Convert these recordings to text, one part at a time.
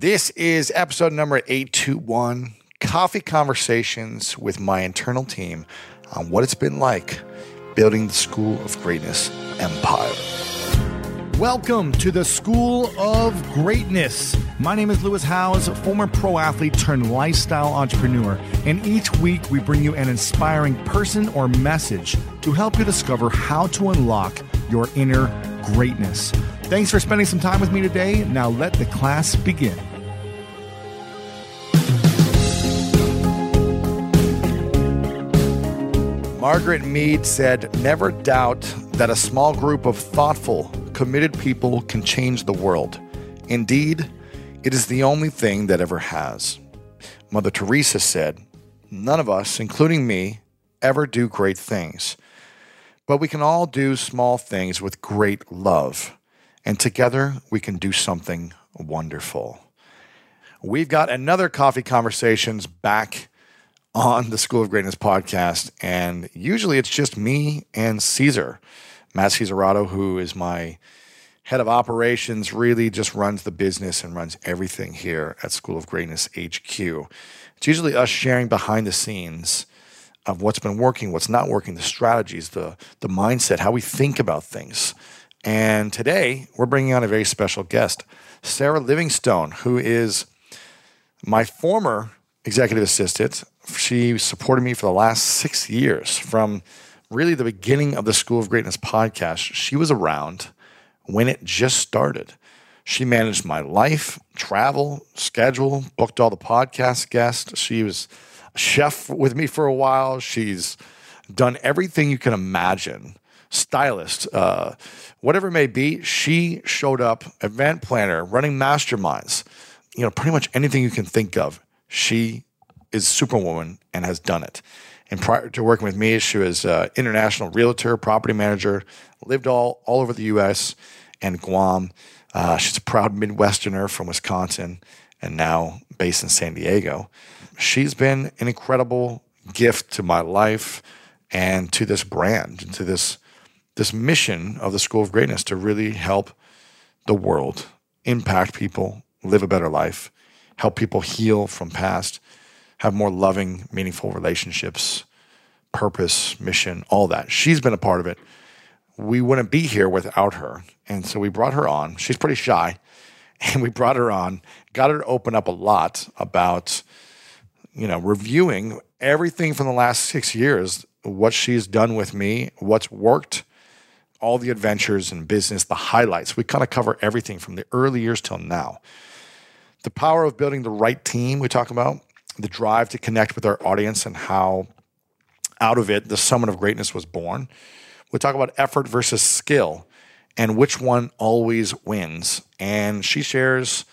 This is episode number 821, Coffee Conversations with my internal team on what it's been like building the School of Greatness empire. Welcome to the School of Greatness. My name is Lewis Howes, former pro athlete turned lifestyle entrepreneur. And each week we bring you an inspiring person or message to help you discover how to unlock your inner greatness. Thanks for spending some time with me today. Now let the class begin. Margaret Mead said, "Never doubt that a small group of thoughtful, committed people can change the world. Indeed, it is the only thing that ever has." Mother Teresa said, "None of us, including me, ever do great things, but we can all do small things with great love, and together we can do something wonderful." We've got another Coffee Conversations back on the School of Greatness podcast, and usually it's just me and Caesar. Matt Cessaretto, who is my head of operations, really just runs the business and runs everything here at School of Greatness HQ. It's usually us sharing behind the scenes of what's been working, what's not working, the strategies, the mindset, how we think about things. And today, we're bringing on a very special guest, Sarah Livingstone, who is my former executive assistant. She supported me for the last 6 years from really the beginning of the School of Greatness podcast. She was around when it just started. She managed my life, travel, schedule, booked all the podcast guests. She was a chef with me for a while. She's done everything you can imagine, stylist, whatever it may be. She showed up, event planner, running masterminds, you know, pretty much anything you can think of. She is Superwoman and has done it. And prior to working with me, she was an international realtor, property manager, lived all over the U.S. and Guam. She's a proud Midwesterner from Wisconsin and now based in San Diego. She's been an incredible gift to my life and to this brand, and to this mission of the School of Greatness to really help the world, impact people, live a better life, help people heal from past, have more loving, meaningful relationships, purpose, mission, all that. She's been a part of it. We wouldn't be here without her. And so we brought her on. She's pretty shy. And we brought her on, got her to open up a lot about, you know, reviewing everything from the last 6 years, what she's done with me, what's worked, all the adventures in business, the highlights. We kind of cover everything from the early years till now. The power of building the right team we talk about, the drive to connect with our audience and how out of it the Summit of Greatness was born. We talk about effort versus skill and which one always wins. And she shares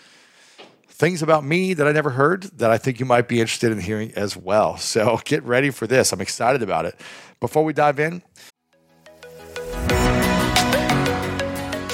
things about me that I never heard that I think you might be interested in hearing as well. So get ready for this. I'm excited about it. Before we dive in,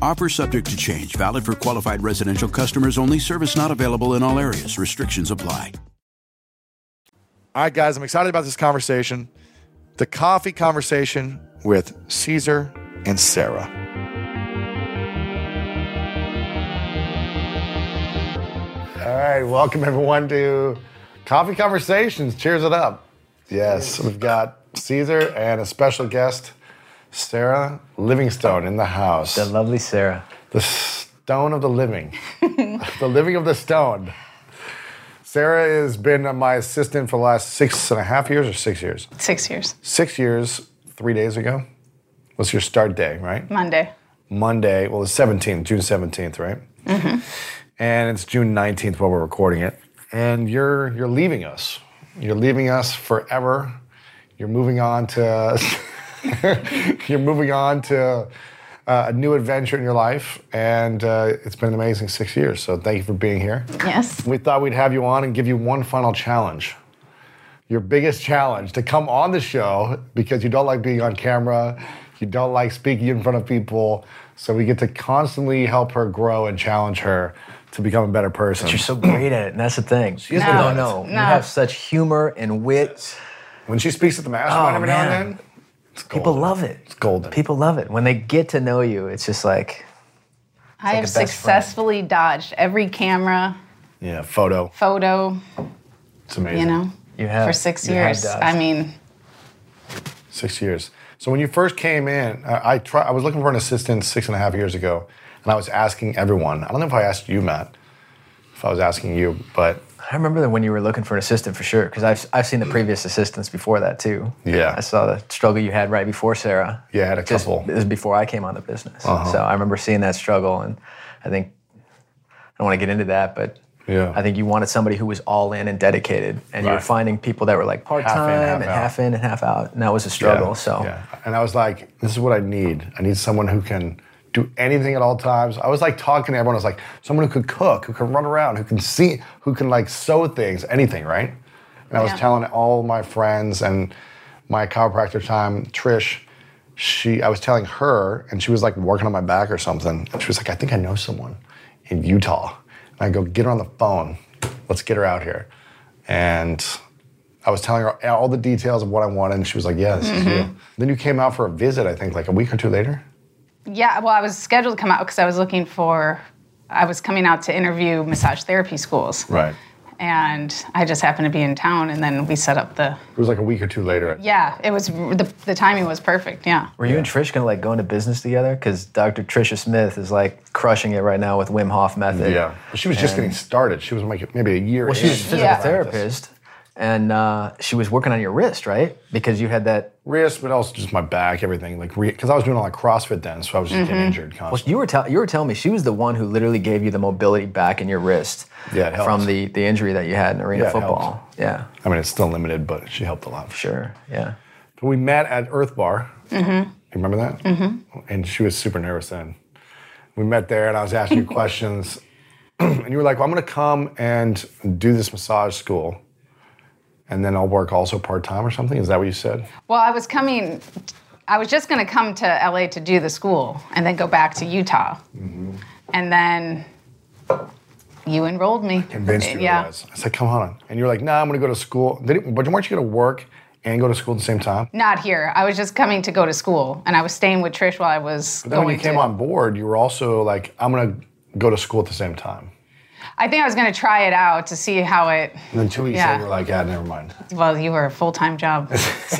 Offer subject to change. Valid for qualified residential customers only. Service not available in all areas. Restrictions apply. All right, guys, I'm excited about this conversation. The coffee conversation with Caesar and Sarah. All right, welcome everyone to Coffee Conversations. Cheers it up. Yes, we've got Caesar and a special guest, Sarah Livingstone, in the house. The lovely Sarah. The stone of the living. The living of the stone. Sarah has been my assistant for the last 6.5 years or 6 years? 6 years. 6 years, 3 days ago. What's your start day, right? Monday. Well, it's June 17th, right? Mm-hmm. And it's June 19th while we're recording it. And you're leaving us. You're leaving us forever. You're moving on to a new adventure in your life. And it's been an amazing 6 years. So thank you for being here. Yes. We thought we'd have you on and give you one final challenge. Your biggest challenge to come on the show because you don't like being on camera. You don't like speaking in front of people. So we get to constantly help her grow and challenge her to become a better person. But you're so great at it, and that's the thing. No. You have such humor and wit. When she speaks at the mastermind every now and then, it's golden. People love it. It's golden. People love it. When they get to know you, it's just like, I have successfully dodged every camera. Yeah, photo. It's amazing. You know, for 6 years. I mean, 6 years. So when you first came in, I was looking for an assistant 6.5 years ago, and I was asking everyone. I don't know if I asked you, Matt, if I was asking you, but I remember that when you were looking for an assistant for sure, because I've seen the previous assistants before that too. Yeah. I saw the struggle you had right before Sarah. Yeah, I had a couple. It was before I came on the business. Uh-huh. So I remember seeing that struggle, and I think, I don't want to get into that, but yeah. I think you wanted somebody who was all in and dedicated, and you were finding people that were like part-time and half in and half out, and that was a struggle. Yeah. So, and I was like, this is what I need. I need someone who can do anything at all times. I was like talking to everyone. I was like, someone who could cook, who can run around, who can see, who can like sew things, anything, right? And I was telling all my friends and my chiropractor time, Trish, I was telling her, and she was like working on my back or something. And she was like, I think I know someone in Utah. I go, get her on the phone. Let's get her out here. And I was telling her all the details of what I wanted, and she was like, yeah, this is you. Then you came out for a visit, I think, like a week or two later? Yeah, well, I was scheduled to come out because I was coming out to interview massage therapy schools. Right. And I just happened to be in town, and then we set up It was like a week or two later. Yeah, it was, the timing was perfect, yeah. Were you and Trish gonna like go into business together? Because Dr. Tricia Smith is like crushing it right now with Wim Hof method. Yeah, she was just getting started. She was like maybe a year in. Well, she was a physical therapist, and she was working on your wrist, right? Because you had that wrist, but also just my back, everything. Like, because I was doing all like CrossFit then, so I was just getting injured constantly. Well, you were telling me she was the one who literally gave you the mobility back in your wrist. Yeah, it helped. From the injury that you had in arena football. Helped. Yeah. I mean, it's still limited, but she helped a lot. Sure. Yeah. But we met at Earth Bar. Mm-hmm. You remember that? Mm-hmm. And she was super nervous then. We met there, and I was asking you questions, and you were like, "Well, I'm going to come and do this massage school." And then I'll work also part-time or something? Is that what you said? Well, I was just gonna come to LA to do the school and then go back to Utah. Mm-hmm. And then you enrolled me. Convinced you guys. I said, come on. And you're like, nah, I'm gonna go to school. But weren't you gonna work and go to school at the same time? Not here. I was just coming to go to school, and I was staying with Trish while I was going. But then when you came on board, you were also like, I'm gonna go to school at the same time. I think I was going to try it out to see how it. And then 2 weeks later, you're like, never mind. Well, you were a full-time job.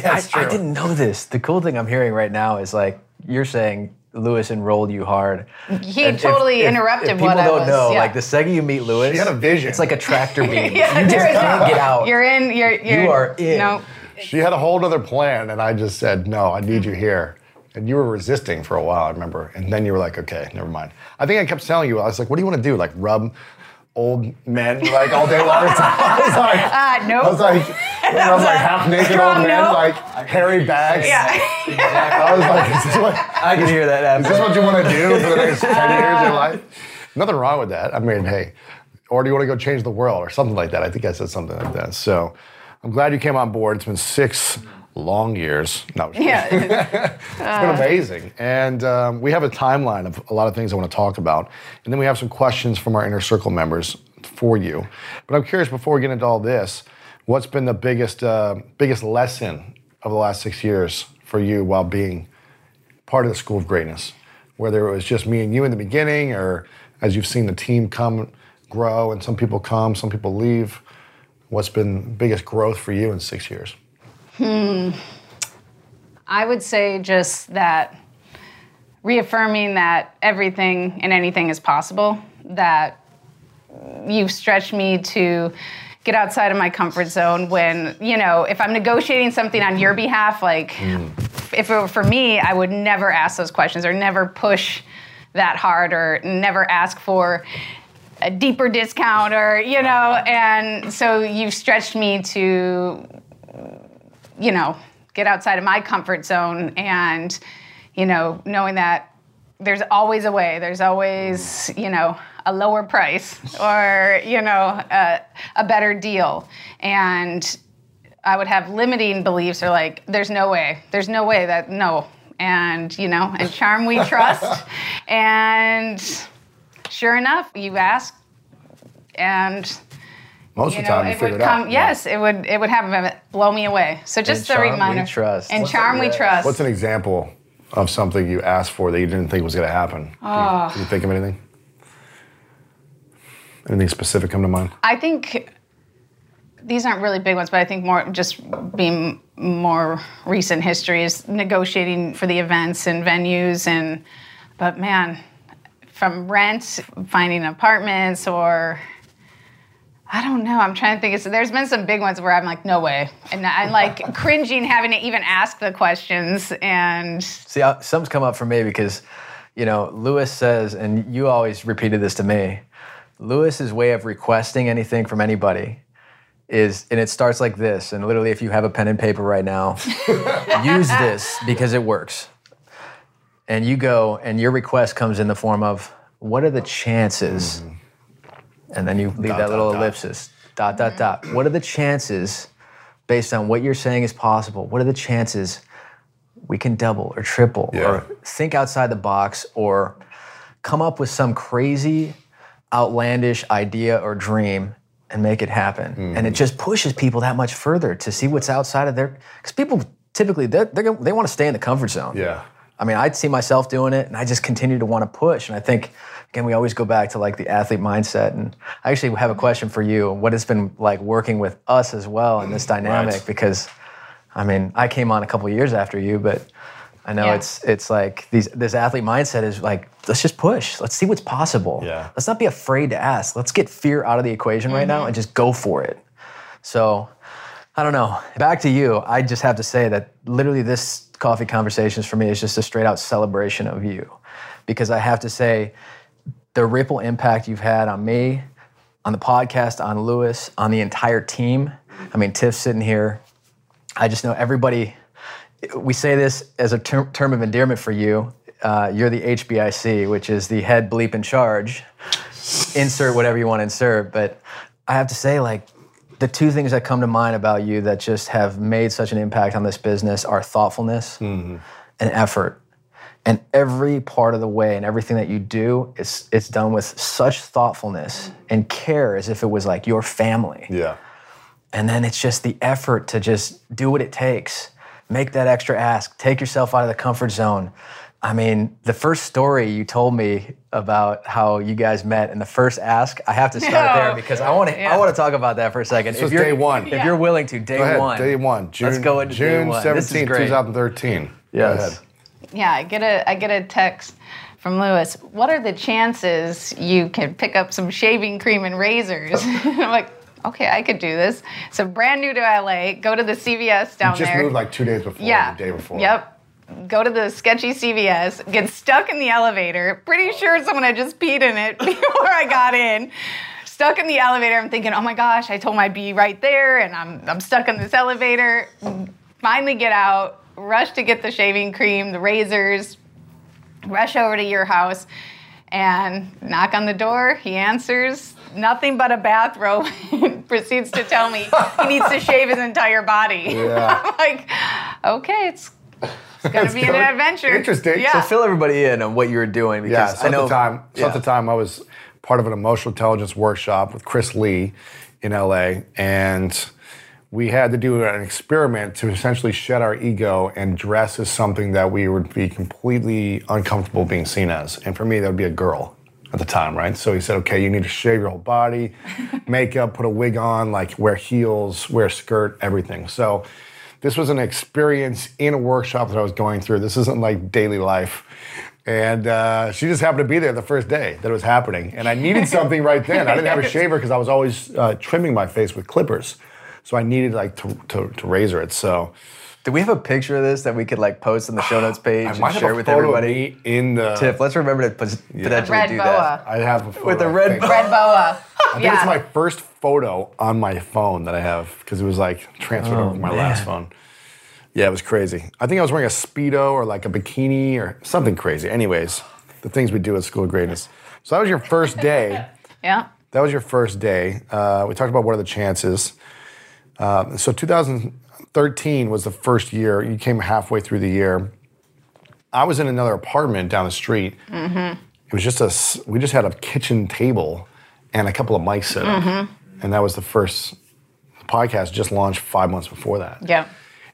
That's true. I didn't know this. The cool thing I'm hearing right now is like, you're saying Lewis enrolled you hard. He totally interrupted if what I was. People don't know, like the second you meet Lewis. She had a vision. It's like a tractor beam. You just can't get out. You're in. You are in. No. She had a whole other plan, and I just said, no, I need you here. And you were resisting for a while, I remember. And then you were like, okay, never mind. I think I kept telling you, I was like, what do you want to do? Like rub old men like all day long? I was like, nope. I was like half naked old men, like hairy bags. Yeah. I was like, I can hear that happen. Is this what you want to do for the next 10 years of your life? Nothing wrong with that. I mean, hey, or do you want to go change the world or something like that? I think I said something like that. So I'm glad you came on board. It's been 6 long years. No, it's been amazing. And we have a timeline of a lot of things I want to talk about. And then we have some questions from our Inner Circle members for you. But I'm curious, before we get into all this, what's been the biggest lesson of the last 6 years for you while being part of the School of Greatness? Whether it was just me and you in the beginning, or as you've seen the team come, grow, and some people come, some people leave. What's been biggest growth for you in 6 years? I would say just that reaffirming that everything and anything is possible, that you've stretched me to get outside of my comfort zone when, you know, if I'm negotiating something on your behalf, like if it were for me, I would never ask those questions or never push that hard or never ask for a deeper discount or, you know, and so you've stretched me to, you know, get outside of my comfort zone and, you know, knowing that there's always a way, there's always, you know, a lower price or, you know, a better deal. And I would have limiting beliefs or like, there's no way that, no. And, you know, and charm we trust. And sure enough, you ask and... Most of the time, you figure it out. Yes, it would happen. Blow me away. So just a reminder. And charm we trust. What's an example of something you asked for that you didn't think was going to happen? Oh. Can you think of anything? Anything specific come to mind? I think these aren't really big ones, but I think more just being more recent history is negotiating for the events and venues. And but man, from rent, finding apartments or... I don't know. I'm trying to think. There's been some big ones where I'm like, no way. And I'm like cringing having to even ask the questions. And see, some's come up for me because, you know, Lewis says, and you always repeated this to me, Lewis's way of requesting anything from anybody is, and it starts like this, and literally if you have a pen and paper right now, use this because it works. And you go, and your request comes in the form of, what are the chances? And then you leave that little ellipsis, dot, dot, dot. What are the chances, based on what you're saying is possible, what are the chances we can double or triple or think outside the box or come up with some crazy, outlandish idea or dream and make it happen? And it just pushes people that much further to see what's outside of their, because people typically, they want to stay in the comfort zone. Yeah. I mean, I'd see myself doing it, and I just continue to want to push. And I think, again, we always go back to like the athlete mindset. And I actually have a question for you and what it's been like working with us as well in this dynamic. Right. Because, I mean, I came on a couple of years after you, but I know it's like this athlete mindset is like, let's just push. Let's see what's possible. Yeah. Let's not be afraid to ask. Let's get fear out of the equation right now and just go for it. So, I don't know. Back to you. I just have to say that literally this coffee conversations for me is just a straight out celebration of you, because I have to say the ripple impact you've had on me, on the podcast, on Lewis, on the entire team. I mean, Tiff sitting here, I just know everybody, we say this as a term of endearment for you. You're the HBIC, which is the head bleep in charge, insert whatever you want to insert. But I have to say, like, the two things that come to mind about you that just have made such an impact on this business are thoughtfulness and effort. And every part of the way and everything that you do, it's done with such thoughtfulness and care as if it was like your family. Yeah. And then it's just the effort to just do what it takes. Make that extra ask. Take yourself out of the comfort zone. I mean, the first story you told me about how you guys met and the first ask, I have to start there because I want to talk about that for a second. This was day one. If you're willing to, day one. Day one. Let's go into June 17, 2013. Yes. Yeah, I get a text from Lewis. What are the chances you can pick up some shaving cream and razors? I'm like, okay, I could do this. So brand new to LA, go to the CVS down there. You just moved like 2 days before, the day before. Yep. Go to the sketchy CVS, get stuck in the elevator. Pretty sure someone had just peed in it before I got in. Stuck in the elevator. I'm thinking, oh my gosh, I told my B right there, and I'm stuck in this elevator. Finally get out, rush to get the shaving cream, the razors, rush over to your house, and knock on the door. He answers. Nothing but a bathrobe. Proceeds to tell me he needs to shave his entire body. Yeah. I'm like, okay, it's going to be an adventure. Interesting. Yeah. So fill everybody in on what you were doing. Because I know. At the time, I was part of an emotional intelligence workshop with Chris Lee in LA. And we had to do an experiment to essentially shed our ego and dress as something that we would be completely uncomfortable being seen as. And for me, that would be a girl at the time, right? So he said, okay, you need to shave your whole body, makeup, put a wig on, like wear heels, wear a skirt, everything. So this was an experience in a workshop that I was going through. This isn't like daily life. And she just happened to be there the first day that it was happening. And I needed something right then. I didn't have a shaver because I was always trimming my face with clippers. So I needed like to razor it. So, do we have a picture of this that we could like post on the show notes page and share with everybody? In the Tiff, let's remember to potentially do that. I have a photo with a red boa. I think it's my first photo on my phone that I have because it was like transferred over from my last phone. Yeah, it was crazy. I think I was wearing a Speedo or like a bikini or something crazy. Anyways, the things we do at School of Greatness. So that was your first day. Yeah. That was your first day. We talked about what are the chances. So 2013 was the first year. You came halfway through the year. I was in another apartment down the street. Mm-hmm. It was we just had a kitchen table and a couple of mics set up. Mm-hmm. And that was the podcast just launched 5 months before that. Yeah.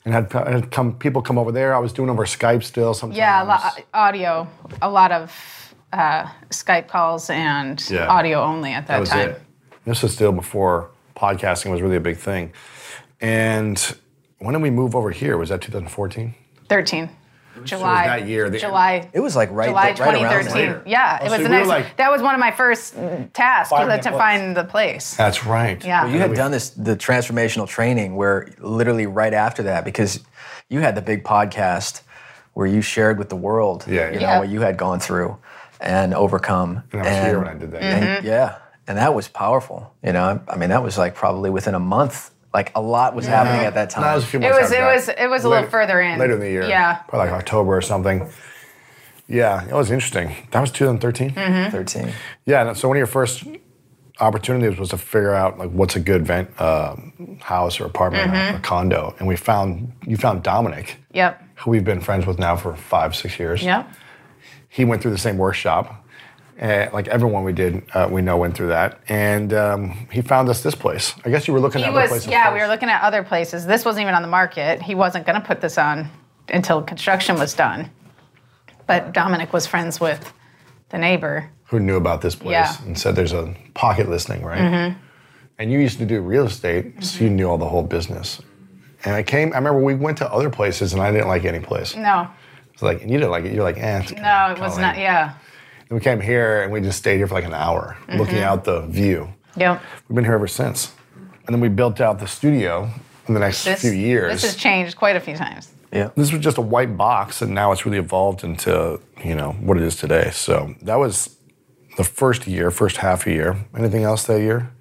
And had people come over there. I was doing over Skype still sometimes. Yeah, audio. A lot of Skype calls and audio only at that time. It. This was still before podcasting was really a big thing. And when did we move over here? Was that 2014? 13. July. So it was that year. It was like right around there. Yeah, it was the next. Like, that was one of my first tasks to find the place. That's right. Yeah. Well, you had done the transformational training where literally right after that, because you had the big podcast where you shared with the world, you know, what you had gone through and overcome. And I was here when I did that. Mm-hmm. And that was powerful. You know, I mean, that was like probably within a month. Like a lot was happening at that time. No, it was a few months after that. It was a little further in. Later in the year. Yeah. Probably like October or something. Yeah, it was interesting. That was 2013? Mm-hmm. 13. Yeah, so one of your first opportunities was to figure out like what's a good house or apartment or condo. And you found Dominic. Yep. Who we've been friends with now for 5-6 years. Yep. He went through the same workshop. Like everyone we did, we know went through that. And he found us this place. I guess you were looking at other places. Yeah, we were looking at other places. This wasn't even on the market. He wasn't going to put this on until construction was done. But Dominic was friends with the neighbor. Who knew about this place and said there's a pocket listing, right? Mm-hmm. And you used to do real estate, so you knew all the whole business. And I remember we went to other places and I didn't like any place. No. It's like, and you didn't like it. You're like, it was not, We came here and we just stayed here for like an hour looking out the view. Yeah. We've been here ever since. And then we built out the studio in the next few years. This has changed quite a few times. Yeah. This was just a white box and now it's really evolved into, you know, what it is today. So that was the first half a year. Anything else that year?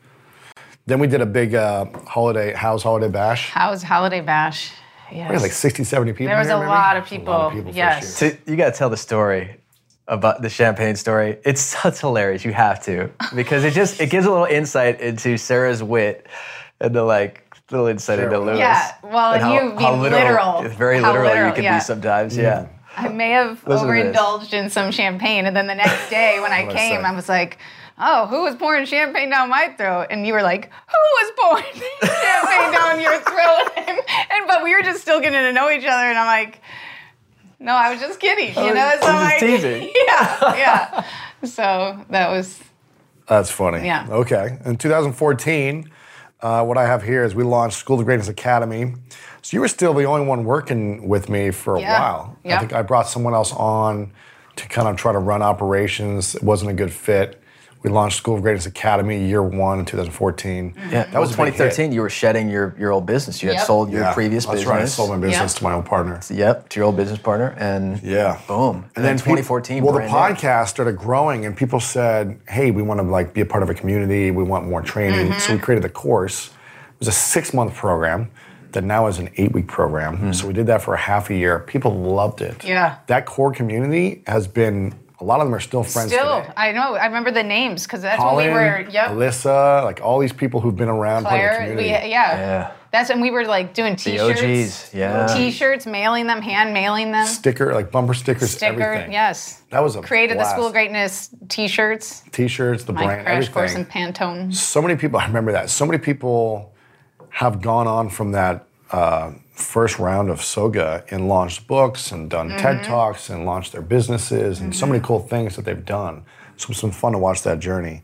Then we did a big House Holiday Bash. Yes. We had like 60, 70 people. There was a lot of people. A lot of people. Yes. So you got to tell the story. About the champagne story. It's such hilarious, you have to. Because it gives a little insight into Sarah's wit and the little insight into Lewis. Yeah, well, how literal you can be sometimes, I may have overindulged in some champagne and then the next day when I came, I was like, oh, who was pouring champagne down my throat? And you were like, who was pouring champagne down your throat? But we were just still getting to know each other and I'm like, no, I was just kidding, you know? So I'm just teasing. Yeah. So that was... That's funny. Yeah. Okay. In 2014, what I have here is we launched School of Greatness Academy. So you were still the only one working with me for a while. Yeah. I think I brought someone else on to kind of try to run operations. It wasn't a good fit. We launched School of Greatness Academy year one in 2014. Mm-hmm. Yeah, that was 2013. You were shedding your old business. You had sold your previous business. That's right. I sold my business to my old partner. To your old business partner, and boom. And then 2014. The podcast started growing, and people said, "Hey, we want to be a part of a community. We want more training." Mm-hmm. So we created the course. It was a 6-month program that now is an 8-week program. Mm-hmm. So we did that for a half a year. People loved it. Yeah, that core community has been. A lot of them are still friends today. I know. I remember the names because that's Colin, when we were. Yep. Alyssa, all these people who've been around for the community. That's when we were doing T-shirts. The OGs, T-shirts, mailing them, hand mailing them. Bumper stickers, everything. Yes. That was a created blast. The School of Greatness T-shirts. The brand, everything. My Crash Course in Pantone. So many people. I remember that. So many people have gone on from that first round of Soga and launched books and done TED Talks and launched their businesses and so many cool things that they've done. So it's been fun to watch that journey.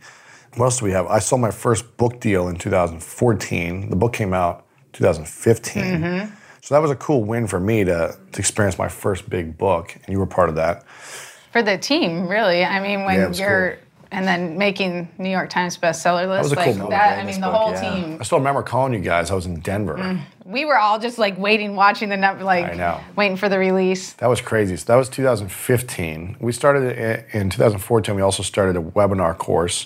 What else do we have? I sold my first book deal in 2014. The book came out in 2015. So that was a cool win for me to experience my first big book, and you were part of that. For the team, really. I mean, when you're cool. And then making New York Times bestseller list, that was a cool moment. That, I mean, the whole team. I still remember calling you guys. I was in Denver. We were all just like waiting, watching the number, like waiting for the release. That was crazy. So that was 2015. We started in 2014. We also started a webinar course.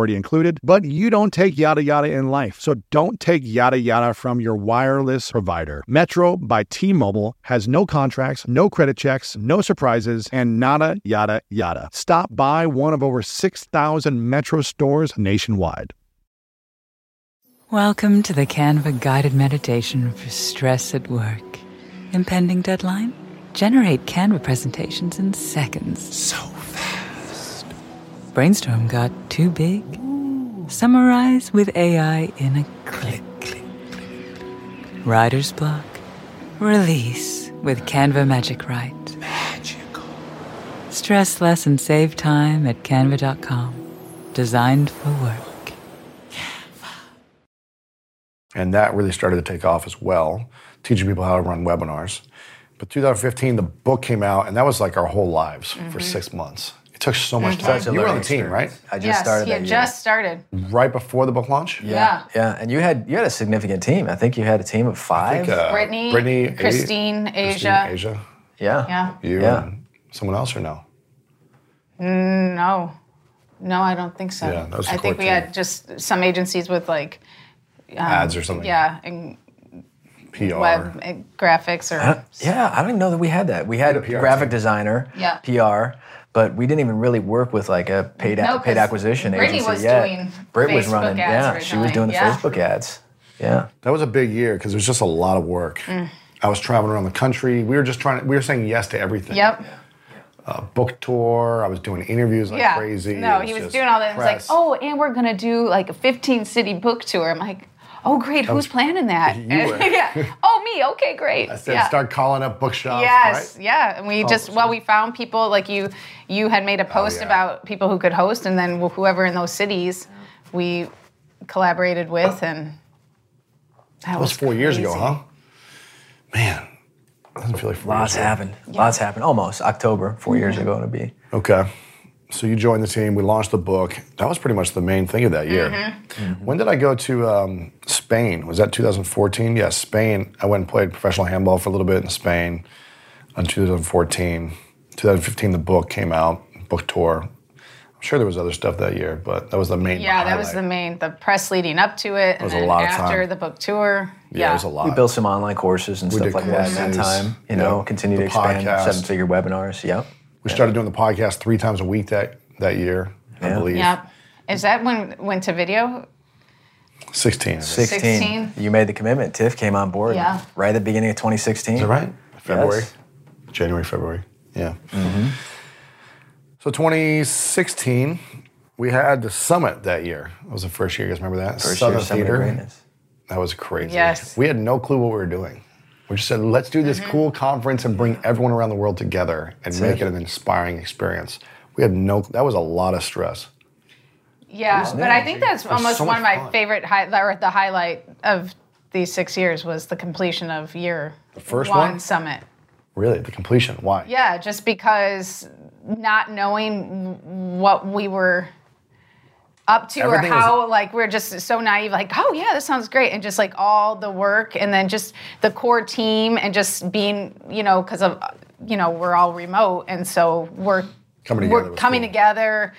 included, but you don't take yada yada in life. So don't take yada yada from your wireless provider. Metro by T-Mobile has no contracts, no credit checks, no surprises, and nada yada yada. Stop by one of over 6,000 Metro stores nationwide. Welcome to the Canva guided meditation for stress at work. Impending deadline? Generate Canva presentations in seconds. So fast. Brainstorm got too big? Ooh. Summarize with AI in a click. Click, click, click. Writer's block? Release with Canva Magic Write. Magical. Stress less and save time at canva.com. Designed for work. Canva. And that really started to take off as well, teaching people how to run webinars. But 2015, the book came out, and that was like our whole lives for 6 months. Took so much time. You were on the team, right? I just started that year. Yes, you just started. Right before the book launch? Yeah. And you had a significant team. I think you had a team of 5. I think, Brittany, Christine, Asia. Yeah. You and someone else or no? No. No, I don't think so. Yeah, that was the core team. We had just some agencies with like... ads or something. Yeah, and... PR. Web graphics or... I don't even know that we had that. We had a graphic designer, PR, but we didn't even really work with like a paid acquisition agency yet. Britt was running Facebook ads originally. She was doing the Facebook ads. Yeah. That was a big year because it was just a lot of work. I was traveling around the country. We were just saying yes to everything. Yep. Yeah. Book tour. I was doing interviews like crazy. No, he was doing all that. It's like, and we're going to do like a 15-city book tour. I'm like, oh, great. Who's planning that? Oh, me. Okay, great. I said, start calling up bookshops. Yes. Right? Yeah. And we we found people like you had made a post about people who could host, and then whoever in those cities we collaborated with. And that was 4 crazy. Years ago, huh? Man, doesn't feel like 4 Lots years happened. Ago. Lots happened. Almost October, 4 years ago it'll be. Okay. So you joined the team. We launched the book. That was pretty much the main thing of that year. When did I go to Spain? Was that 2014? Yes, Spain. I went and played professional handball for a little bit in Spain in 2014. 2015, the book came out, book tour. I'm sure there was other stuff that year, but that was the main highlight. That was the press leading up to it. It was a lot of time. After the book tour. Yeah, it was a lot. We built some online courses and stuff like that at that time. You know, continue to expand 7-figure webinars. We started doing the podcast 3 times a week that year, I believe. Yeah. Is that when it went to video? 16. 16. You made the commitment. Tiff came on board right at the beginning of 2016. Is that right? February? Yes. January, February. Yeah. So 2016, We had the Summit that year. It was the first year. You guys remember that? First year Summit of Greatness. That was crazy. Yes. We had no clue what we were doing. We just said, let's do this cool conference and bring everyone around the world together and make it an inspiring experience. We had no, that was a lot of stress. Yeah, but I think that's almost one of my favorite, the highlight of these 6 years was the completion of year one summit. Really, the completion, why? Yeah, just because not knowing what we were up to or how, like, we're just so naive, like, oh yeah, this sounds great, and just like all the work and then just the core team and just being, you know, because of, you know, we're all remote and so we're coming together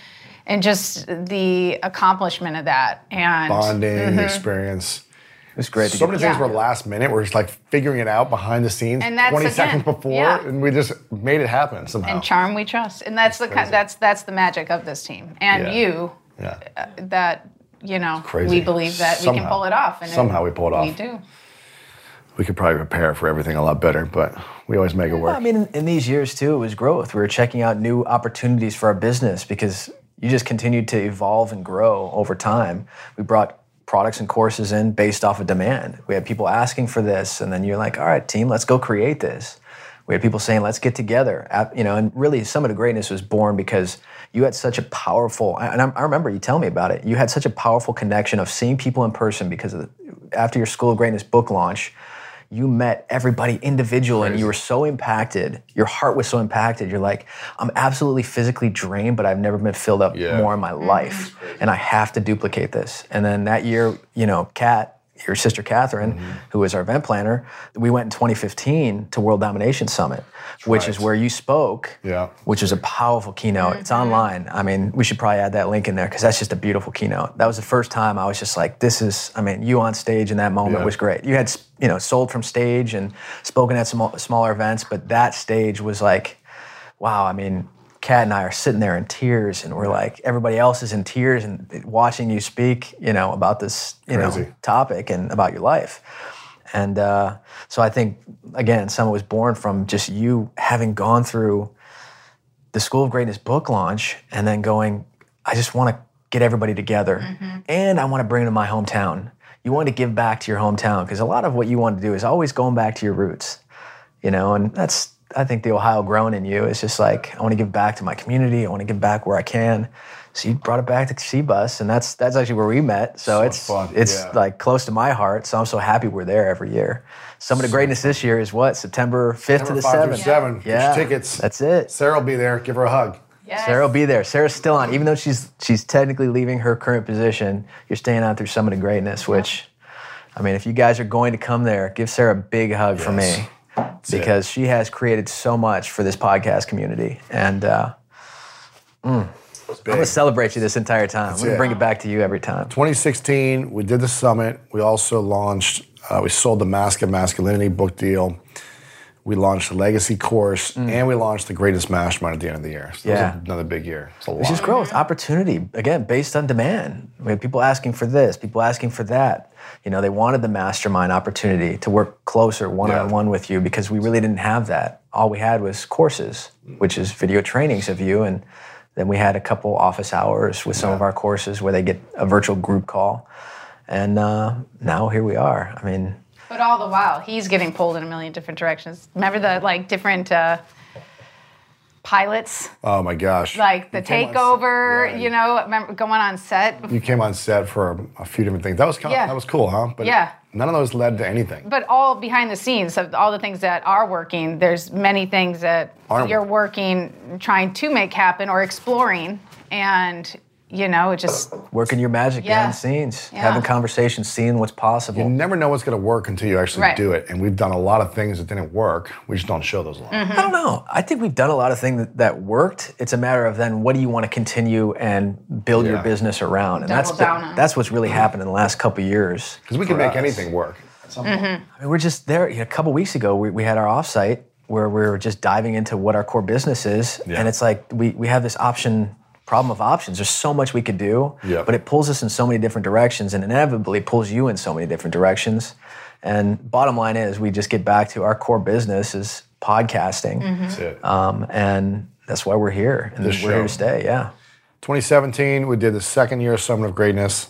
and just the accomplishment of that and bonding experience. It was great. So many things were last minute. We're just like figuring it out behind the scenes, and that's 20 seconds before, and we just made it happen somehow. And charm we trust, and that's the magic of this team and you. Yeah. That, you know, we believe that somehow, we can pull it off. And somehow we pull it off. We do. We could probably prepare for everything a lot better, but we always make it work. Well, I mean, in these years, too, it was growth. We were checking out new opportunities for our business because you just continued to evolve and grow over time. We brought products and courses in based off of demand. We had people asking for this, and then you're like, all right, team, let's go create this. We had people saying, let's get together, you know, and really Summit of Greatness was born because you had such a powerful, and I remember you telling me about it, you had such a powerful connection of seeing people in person because of the, after your School of Greatness book launch, you met everybody individually and you were so impacted. Your heart was so impacted. You're like, I'm absolutely physically drained, but I've never been filled up more in my life and I have to duplicate this. And then that year, you know, Kat, your sister Catherine, who was our event planner, we went in 2015 to World Domination Summit, which is where you spoke, which is a powerful keynote. It's online. I mean, we should probably add that link in there because that's just a beautiful keynote. That was the first time I was just like, this is, I mean, you on stage in that moment was great. You had, you know, sold from stage and spoken at some smaller events, but that stage was like, wow, I mean, Kat and I are sitting there in tears and we're like, everybody else is in tears and watching you speak, you know, about this, you know, topic and about your life. And so I think, again, Summit was born from just you having gone through the School of Greatness book launch and then going, I just want to get everybody together and I want to bring them to my hometown. You want to give back to your hometown because a lot of what you want to do is always going back to your roots, you know, and that's, I think the Ohio grown in you is just like, I want to give back to my community. I want to give back where I can. So you brought it back to C-Bus, and that's actually where we met. So it's fun. It's like close to my heart. So I'm so happy we're there every year. Summit of Greatness this year is what? September 5th to the 7th. Get your tickets. That's it. Sarah will be there. Give her a hug. Yes. Sarah will be there. Sarah's still on. Even though she's technically leaving her current position, you're staying on through Summit of Greatness, which, I mean, if you guys are going to come there, give Sarah a big hug for me. Because she has created so much for this podcast community. And I'm going to celebrate you this entire time. We're going to bring it back to you every time. 2016, we did the summit. We also launched, we sold the Mask of Masculinity book deal. We launched the Legacy course, and we launched the Greatest Mastermind at the end of the year. So that was another big year. It's a lot. It's just growth, opportunity, again, based on demand. We had people asking for this, people asking for that. You know, they wanted the mastermind opportunity to work closer one-on-one with you because we really didn't have that. All we had was courses, which is video trainings of you, and then we had a couple office hours with some of our courses where they get a virtual group call. And now here we are. I mean... But all the while, he's getting pulled in a million different directions. Remember the, like, different pilots? Oh, my gosh. Like, the takeover, you know, remember going on set. You came on set for a few different things. That was kind of, that was cool, huh? But none of those led to anything. But all behind the scenes of all the things that are working, there's many things that you're working, trying to make happen or exploring, and... You know, it just... Working your magic behind the scenes. Yeah. Having conversations, seeing what's possible. You never know what's going to work until you actually do it. And we've done a lot of things that didn't work. We just don't show those a lot. I don't know. I think we've done a lot of things that worked. It's a matter of then what do you want to continue and build your business around. And that's what's really happened in the last couple of years. Because we can make anything work. I mean, we're just there. You know, a couple of weeks ago, we had our offsite where we were just diving into what our core business is. Yeah. And it's like we have this option... Problem of options. There's so much we could do, but it pulls us in so many different directions and inevitably pulls you in so many different directions. And bottom line is we just get back to our core business is podcasting. That's it. And that's why we're here. And we're here to stay, 2017, we did the second year Summit of Greatness.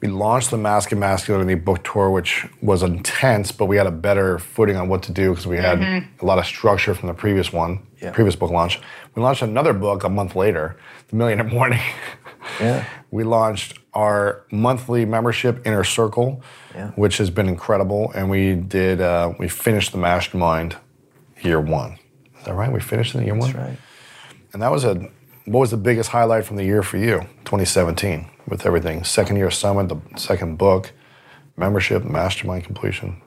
We launched the Mask and Masculinity book tour, which was intense, but we had a better footing on what to do because we had a lot of structure from the previous one, previous book launch. We launched another book a month later, The Millionaire Morning. We launched our monthly membership, Inner Circle, which has been incredible. And we did, we finished the Mastermind year one. Is that right? We finished in year one? That's right. And that was a... What was the biggest highlight from the year for you, 2017, with everything? Second year summit, the second book, membership, mastermind completion.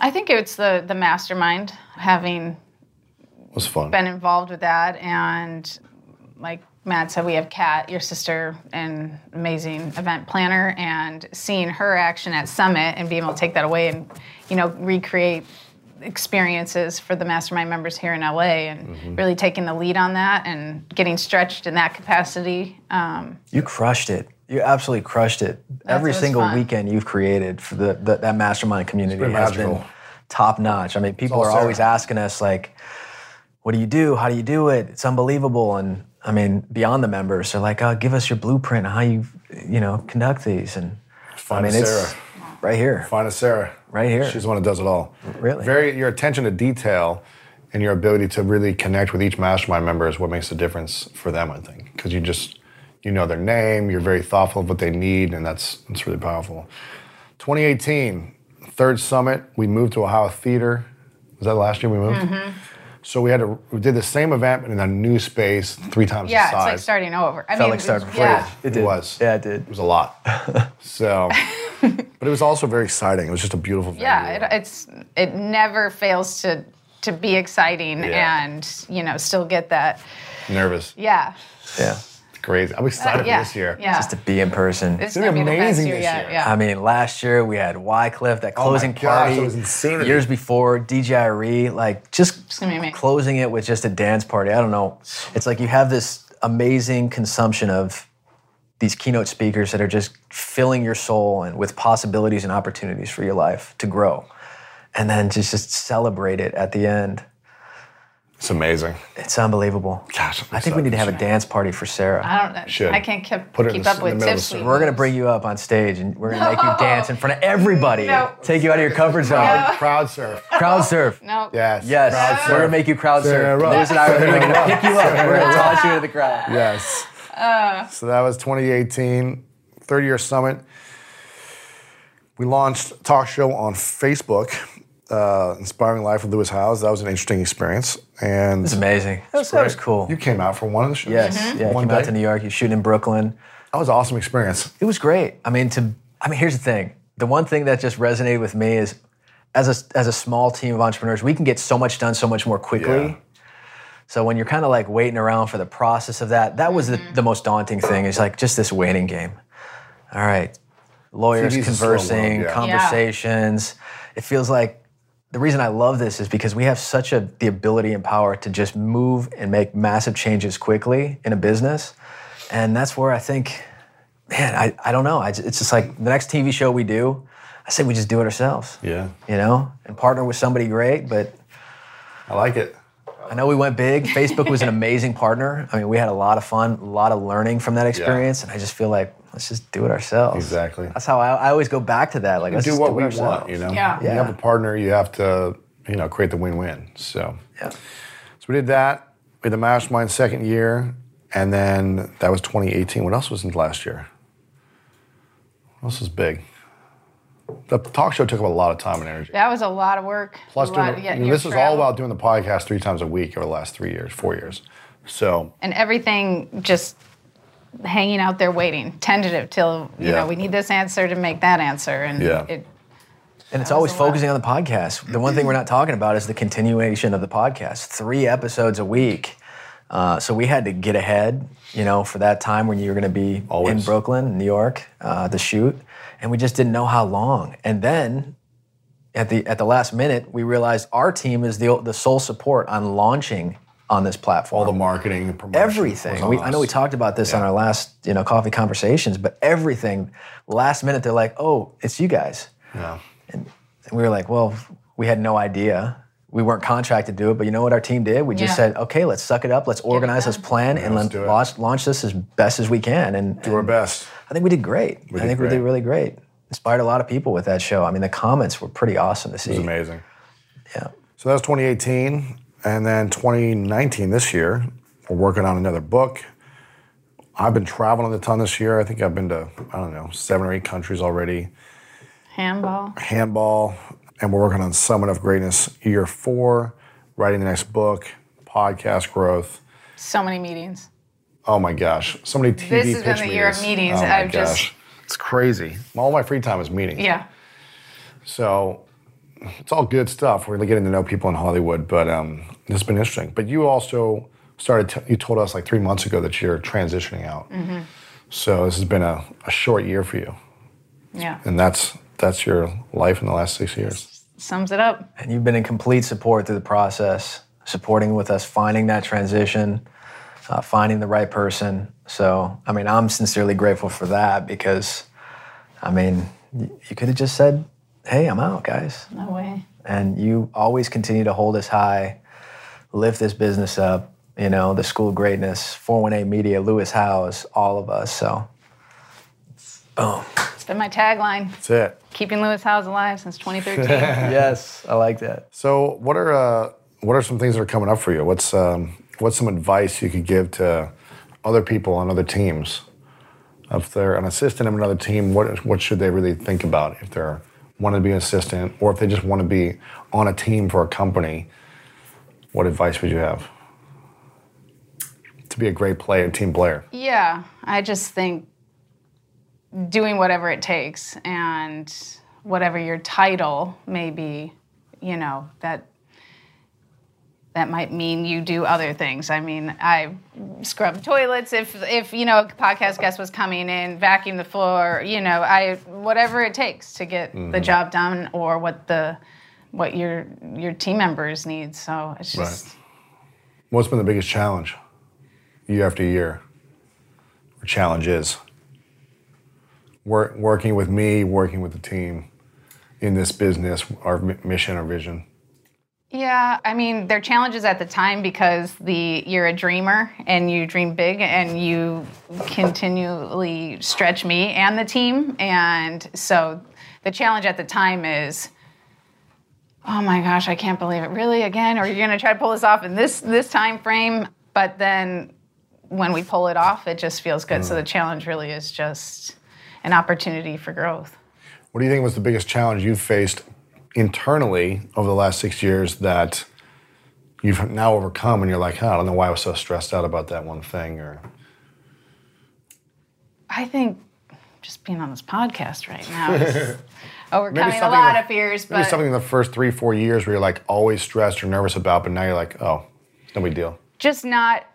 I think it's the mastermind, having was fun. Been involved with that. And like Matt said, we have Kat, your sister, an amazing event planner, and seeing her action at Summit and being able to take that away and, you know, recreate experiences for the mastermind members here in LA and really taking the lead on that and getting stretched in that capacity. You crushed it. You absolutely crushed it. Every single weekend you've created for that mastermind community has been top notch. I mean, people are always asking us like, what do you do? How do you do it? It's unbelievable. And I mean, beyond the members, they're like, oh, give us your blueprint on how you know, conduct these. And I mean, it's right here. Find a Sarah. Right here. She's the one that does it all. Really? Your attention to detail and your ability to really connect with each mastermind member is what makes the difference for them, I think. Because you just, you know their name, you're very thoughtful of what they need, and that's really powerful. 2018, third summit, we moved to Ohio Theater. Was that last year we moved? So we did the same event, but in a new space, 3 times the size. Yeah, it's like starting over. I mean, like starting from it was. Yeah, it did. It was a lot. So, but it was also very exciting. It was just a beautiful venue. Yeah, it never fails to be exciting and, you know, still get that. Nervous. Yeah. Crazy. I'm excited for this year. Yeah. Just to be in person. It's going to be amazing this year. Yeah. I mean, last year we had Wycliffe, that closing party. It was insane. Years before, DJRE, like just closing it with just a dance party. I don't know. It's like you have this amazing consumption of these keynote speakers that are just filling your soul and with possibilities and opportunities for your life to grow. And then just celebrate it at the end. It's amazing. It's unbelievable. Gosh, I think we need to have a dance party for Sarah. I can't keep up with Tiff's. We're going to bring you up on stage, and we're going to make you dance in front of everybody. Take you out of your comfort zone. Crowd surf. Crowd surf. No. Yes. We're going to make you crowd surf. Lewis and I are going to pick you up. We're going to toss you into the crowd. Yes. So that was 2018, third year summit. We launched a talk show on Facebook. Inspiring Life with Lewis Howes. That was an interesting experience. And it was amazing. That was cool. You came out for one of the shows. Yes. Yeah, one day. Out to New York. You shoot in Brooklyn. That was an awesome experience. It was great. I mean, here's the thing. The one thing that just resonated with me is as a small team of entrepreneurs, we can get so much done so much more quickly. Yeah. So when you're kind of like waiting around for the process of that was the most daunting thing. It's like just this waiting game. All right. Lawyers conversing, conversations. It feels like the reason I love this is because we have such the ability and power to just move and make massive changes quickly in a business. And that's where I think, man, I don't know. It's just like the next TV show we do, I say we just do it ourselves. Yeah. You know, and partner with somebody great, but. I like it. I know we went big. Facebook was an amazing partner. I mean, we had a lot of fun, a lot of learning from that experience. Yeah. And I just feel like, let's just do it ourselves. Exactly. That's how I always go back to that. Like, let's do what we want, you know? Yeah. You have a partner, you have to, you know, create the win-win. So, so we did that. We had the mastermind second year. And then that was 2018. What else was in last year? What else was big? The talk show took up a lot of time and energy. That was a lot of work. Plus, this was all about doing the podcast 3 times a week over the last 3 years, 4 years. So. And everything just hanging out there waiting, tentative till, you know, we need this answer to make that answer. And it's always focusing on the podcast. The one thing we're not talking about is the continuation of the podcast. 3 episodes a week. So we had to get ahead, you know, for that time when you were going to be in Brooklyn, New York, the shoot. And we just didn't know how long. And then at the last minute, we realized our team is the sole support on launching on this platform. All the marketing, promotion. Everything. I know we talked about this on our last, you know, coffee conversations, but everything, last minute, they're like, oh, it's you guys. Yeah. And we were like, well, we had no idea. we weren't contracted to do it, but you know what our team did? We just said, okay, let's suck it up. Let's organize this plan and let's launch this as best as we can. And do our best. I think we did great. I think we did really great. Inspired a lot of people with that show. I mean, the comments were pretty awesome to see. It was amazing. Yeah. So that was 2018. And then 2019, this year, we're working on another book. I've been traveling a ton this year. I think I've been to, I don't know, 7 or 8 countries already. Handball. And we're working on Summit of Greatness year 4, writing the next book, podcast growth. So many meetings. Oh my gosh. So many TV pitch meetings. This has been the year of meetings. Oh my gosh. It's crazy. All my free time is meetings. Yeah. So it's all good stuff. We're really getting to know people in Hollywood, but it's been interesting. But you also you told us like 3 months ago that you're transitioning out. Mm-hmm. So this has been a short year for you. Yeah. And that's your life in the last 6 years. Sums it up. And you've been in complete support through the process, supporting with us, finding that transition, finding the right person. So, I mean, I'm sincerely grateful for that because, I mean, you could have just said, hey, I'm out, guys. No way. And you always continue to hold us high, lift this business up, you know, the School of Greatness, 418 Media, Lewis Howes, all of us, so, boom. It's been my tagline. That's it. Keeping Lewis Howes alive since 2013. Yes, I like that. So what are some things that are coming up for you? What's some advice you could give to other people on other teams? If they're an assistant on another team, what should they really think about if they're want to be an assistant or if they just want to be on a team for a company? What advice would you have to be a great player, team player? Yeah, I just think doing whatever it takes and whatever your title may be, you know, that might mean you do other things. I mean, I scrub toilets if you know, a podcast guest was coming in, vacuum the floor, you know, whatever it takes to get the job done or what your team members need. So it's just... Right. What's been the biggest challenge year after year? Or challenges? Working with me, working with the team in this business, our mission, our vision. Yeah, I mean, there are challenges at the time because you're a dreamer and you dream big and you continually stretch me and the team. And so the challenge at the time is, oh my gosh, I can't believe it. Really, again? Or you're going to try to pull this off in this time frame? But then when we pull it off, it just feels good. So the challenge really is just an opportunity for growth. What do you think was the biggest challenge you've faced internally over the last 6 years that you've now overcome and you're like, oh, I don't know why I was so stressed out about that one thing? Or I think just being on this podcast right now is overcoming a lot of fears. Maybe something in the first 3 or 4 years where you're like always stressed or nervous about, but now you're like, oh, it's no big deal. Just not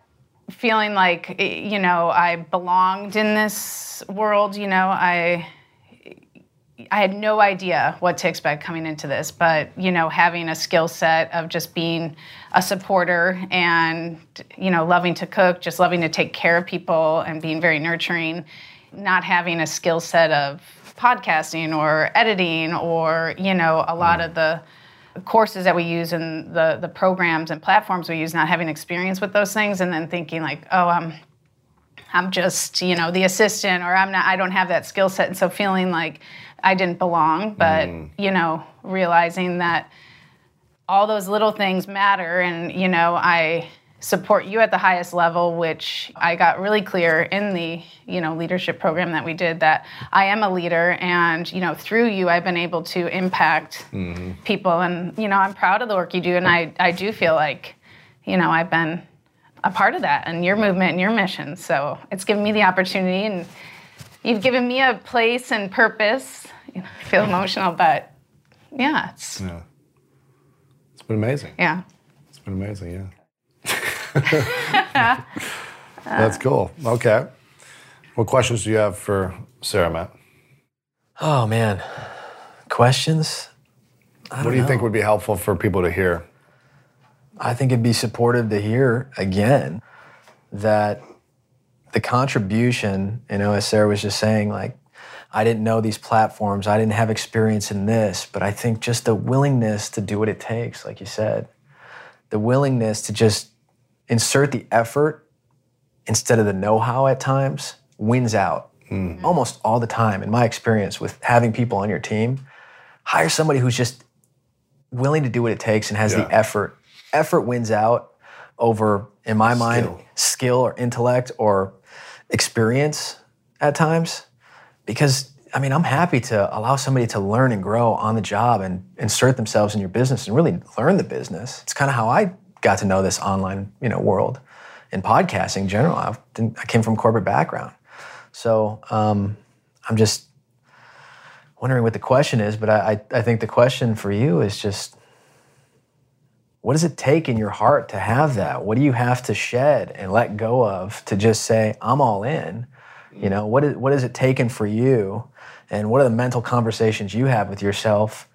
feeling like, you know, I belonged in this world, you know, I had no idea what to expect coming into this, but, you know, having a skill set of just being a supporter and, you know, loving to cook, just loving to take care of people and being very nurturing, not having a skill set of podcasting or editing or, you know, a lot of the courses that we use and the programs and platforms we use, not having experience with those things and then thinking like, oh, I'm just, you know, the assistant or I don't have that skill set. And so feeling like I didn't belong, but, you know, realizing that all those little things matter and, you know, I support you at the highest level, which I got really clear in the, you know, leadership program that we did that I am a leader and, you know, through you, I've been able to impact people and, you know, I'm proud of the work you do and I do feel like, you know, I've been a part of that and your movement and your mission. So it's given me the opportunity and you've given me a place and purpose. You know, I feel emotional, but yeah, it's been amazing. Yeah. It's been amazing, yeah. That's cool. Okay. What questions do you have for Sarah, Matt? Oh, man. Questions? What do you think would be helpful for people to hear? I think it'd be supportive to hear, again, that the contribution, you know, as Sarah was just saying, like, I didn't know these platforms, I didn't have experience in this, but I think just the willingness to do what it takes, like you said, the willingness to just insert the effort instead of the know-how at times wins out almost all the time. In my experience with having people on your team, hire somebody who's just willing to do what it takes and has the effort. Effort wins out over, in my mind, skill or intellect or experience at times. Because, I mean, I'm happy to allow somebody to learn and grow on the job and insert themselves in your business and really learn the business. It's kind of how I got to know this online, you know, world and podcasting in general. I came from a corporate background. So I'm just wondering what the question is, but I think the question for you is just, what does it take in your heart to have that? What do you have to shed and let go of to just say, I'm all in? You know, what is it taken for you? And what are the mental conversations you have with yourself?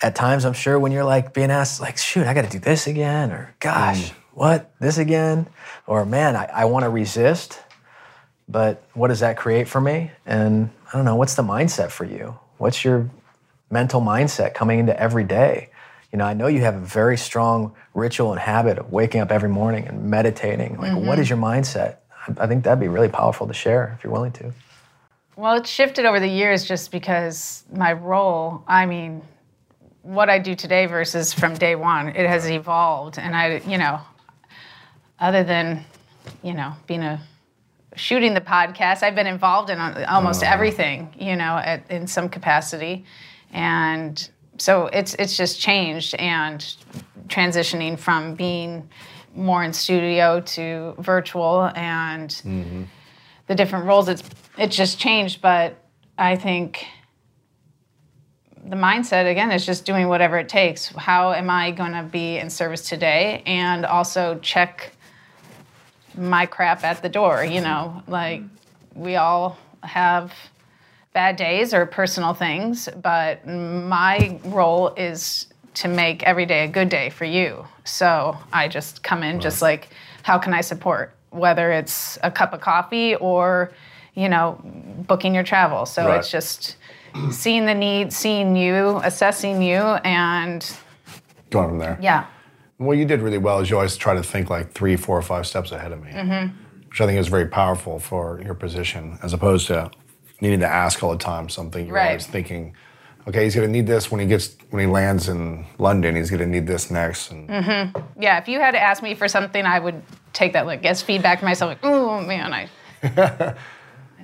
At times, I'm sure when you're like being asked, like, shoot, I got to do this again, or gosh, what, this again? Or man, I want to resist, but what does that create for me? And I don't know, what's the mindset for you? What's your mental mindset coming into every day? You know, I know you have a very strong ritual and habit of waking up every morning and meditating. Like, what is your mindset? I think that'd be really powerful to share if you're willing to. Well, it's shifted over the years just because my role, I mean, what I do today versus from day one, it has evolved. And other than, being shooting the podcast, I've been involved in almost everything, in some capacity. And so it's just changed, and transitioning from being more in studio to virtual and the different roles, it's just changed. But I think the mindset, again, is just doing whatever it takes. How am I going to be in service today? And also check my crap at the door, Like, we all have bad days or personal things, but my role is to make every day a good day for you. So I just come in just like, how can I support? Whether it's a cup of coffee or, booking your travel. So it's just seeing the need, seeing you, assessing you, and going from there. Yeah. What you did really well is you always try to think like 3, 4, or 5 steps ahead of me, which I think is very powerful for your position, as opposed to needing to ask all the time something. You're always thinking, okay, he's going to need this when he lands in London. He's going to need this next. And yeah, if you had to ask me for something, I would take that like as feedback to myself. Like, oh man, I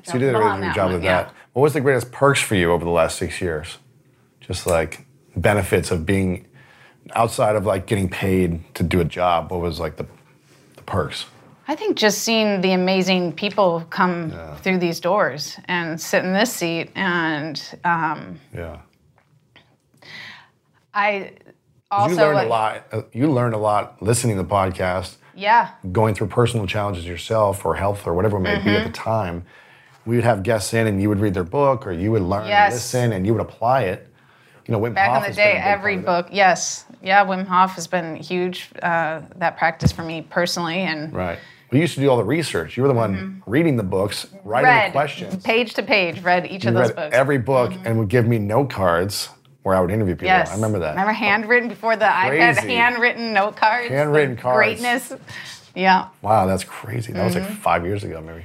so you did a really good job of that. What was the greatest perks for you over the last 6 years? Just like benefits of being outside of like getting paid to do a job. What was like the perks? I think just seeing the amazing people come through these doors and sit in this seat, and I also you learned a lot listening to the podcast. Yeah, going through personal challenges yourself or health or whatever it may be at the time. We would have guests in, and you would read their book, or you would learn and listen, and you would apply it. Wim back Hof in the day, every book, Wim Hof has been huge, that practice for me personally. And we used to do all the research. You were the one reading the books, writing the questions. Page to page, read each of those books. Every book and would give me note cards where I would interview people. Yes. I remember that. Remember handwritten before the iPad, handwritten note cards. Handwritten cards. Greatness. Yeah. Wow, that's crazy. That was like 5 years ago, maybe.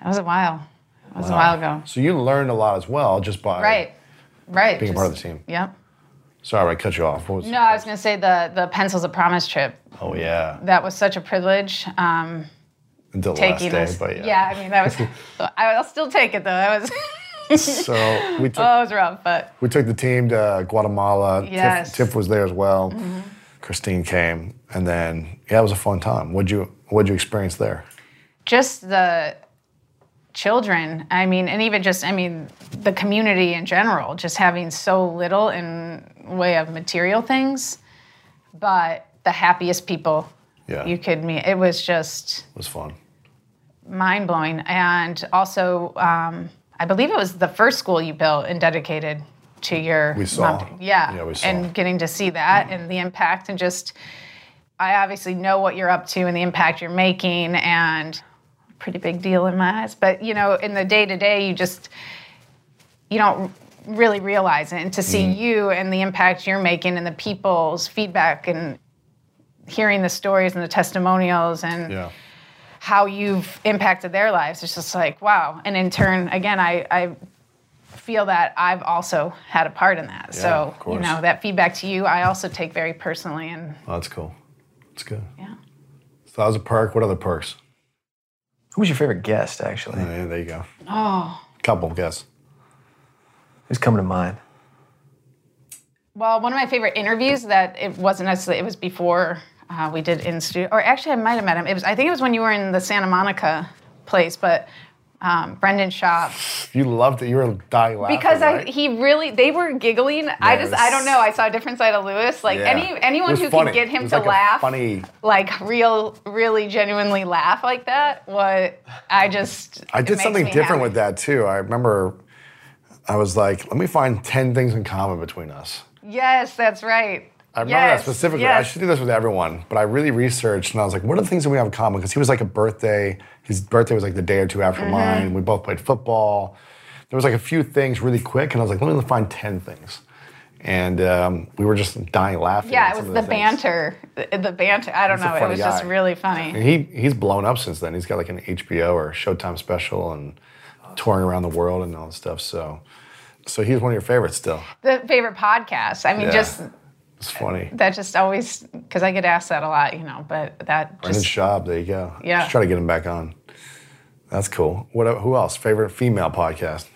That was a while. That was a while ago. So you learned a lot as well just by being a part of the team. Yeah. Sorry, I cut you off. What was no, I was going to say the Pencils of Promise trip. Oh, yeah. That was such a privilege. Until the last day, but yeah. Yeah, I mean, that was, I'll still take it, though. That was... So we took, oh, it was rough, but we took the team to Guatemala. Yes. Tiff was there as well. Mm-hmm. Christine came, and then yeah, it was a fun time. What'd you experience there? Just the children. I mean, and even just the community in general. Just having so little in way of material things, but the happiest people you could meet. It was just fun, mind blowing, and also. I believe it was the first school you built and dedicated to your mom. Yeah, we saw. And getting to see that and the impact and just, I obviously know what you're up to and the impact you're making and pretty big deal in my eyes. But, you know, in the day-to-day, you don't really realize it. And to see you and the impact you're making and the people's feedback and hearing the stories and the testimonials and... Yeah. How you've impacted their lives. It's just like, wow. And in turn, again, I feel that I've also had a part in that. Yeah, so, you know, that feedback to you, I also take very personally. And oh, that's cool. That's good. Yeah. So that was a perk. What other perks? Who was your favorite guest, actually? Oh, yeah, there you go. Oh. Couple of guests. Who's coming to mind? Well, one of my favorite interviews that it wasn't necessarily, it was before... we did in studio, or actually I might have met him. It was, I think it was when you were in the Santa Monica place, but Brendan Schaub. You loved it. You were dying laughing, because right? They were giggling. Yeah, I don't know. I saw a different side of Lewis. Like anyone who could get him to laugh, like really genuinely laugh like that. I did something different with that too. I remember I was like, let me find 10 things in common between us. Yes, that's right. I remember that specifically. Yes. I should do this with everyone, but I really researched, and I was like, what are the things that we have in common? Because he was like his birthday was like the day or two after mine. We both played football. There was like a few things really quick, and I was like, let me find 10 things. And we were just dying laughing. Yeah, it was the banter. The banter, I don't know, it was just really funny. And he's blown up since then. He's got like an HBO or Showtime special and touring around the world and all that stuff. So he's one of your favorites still. The favorite podcast, I mean, It's funny. That just always, because I get asked that a lot, you know, but that Brendan Schaub, there you go. Yeah. Just try to get him back on. That's cool. Who else? Favorite female podcast?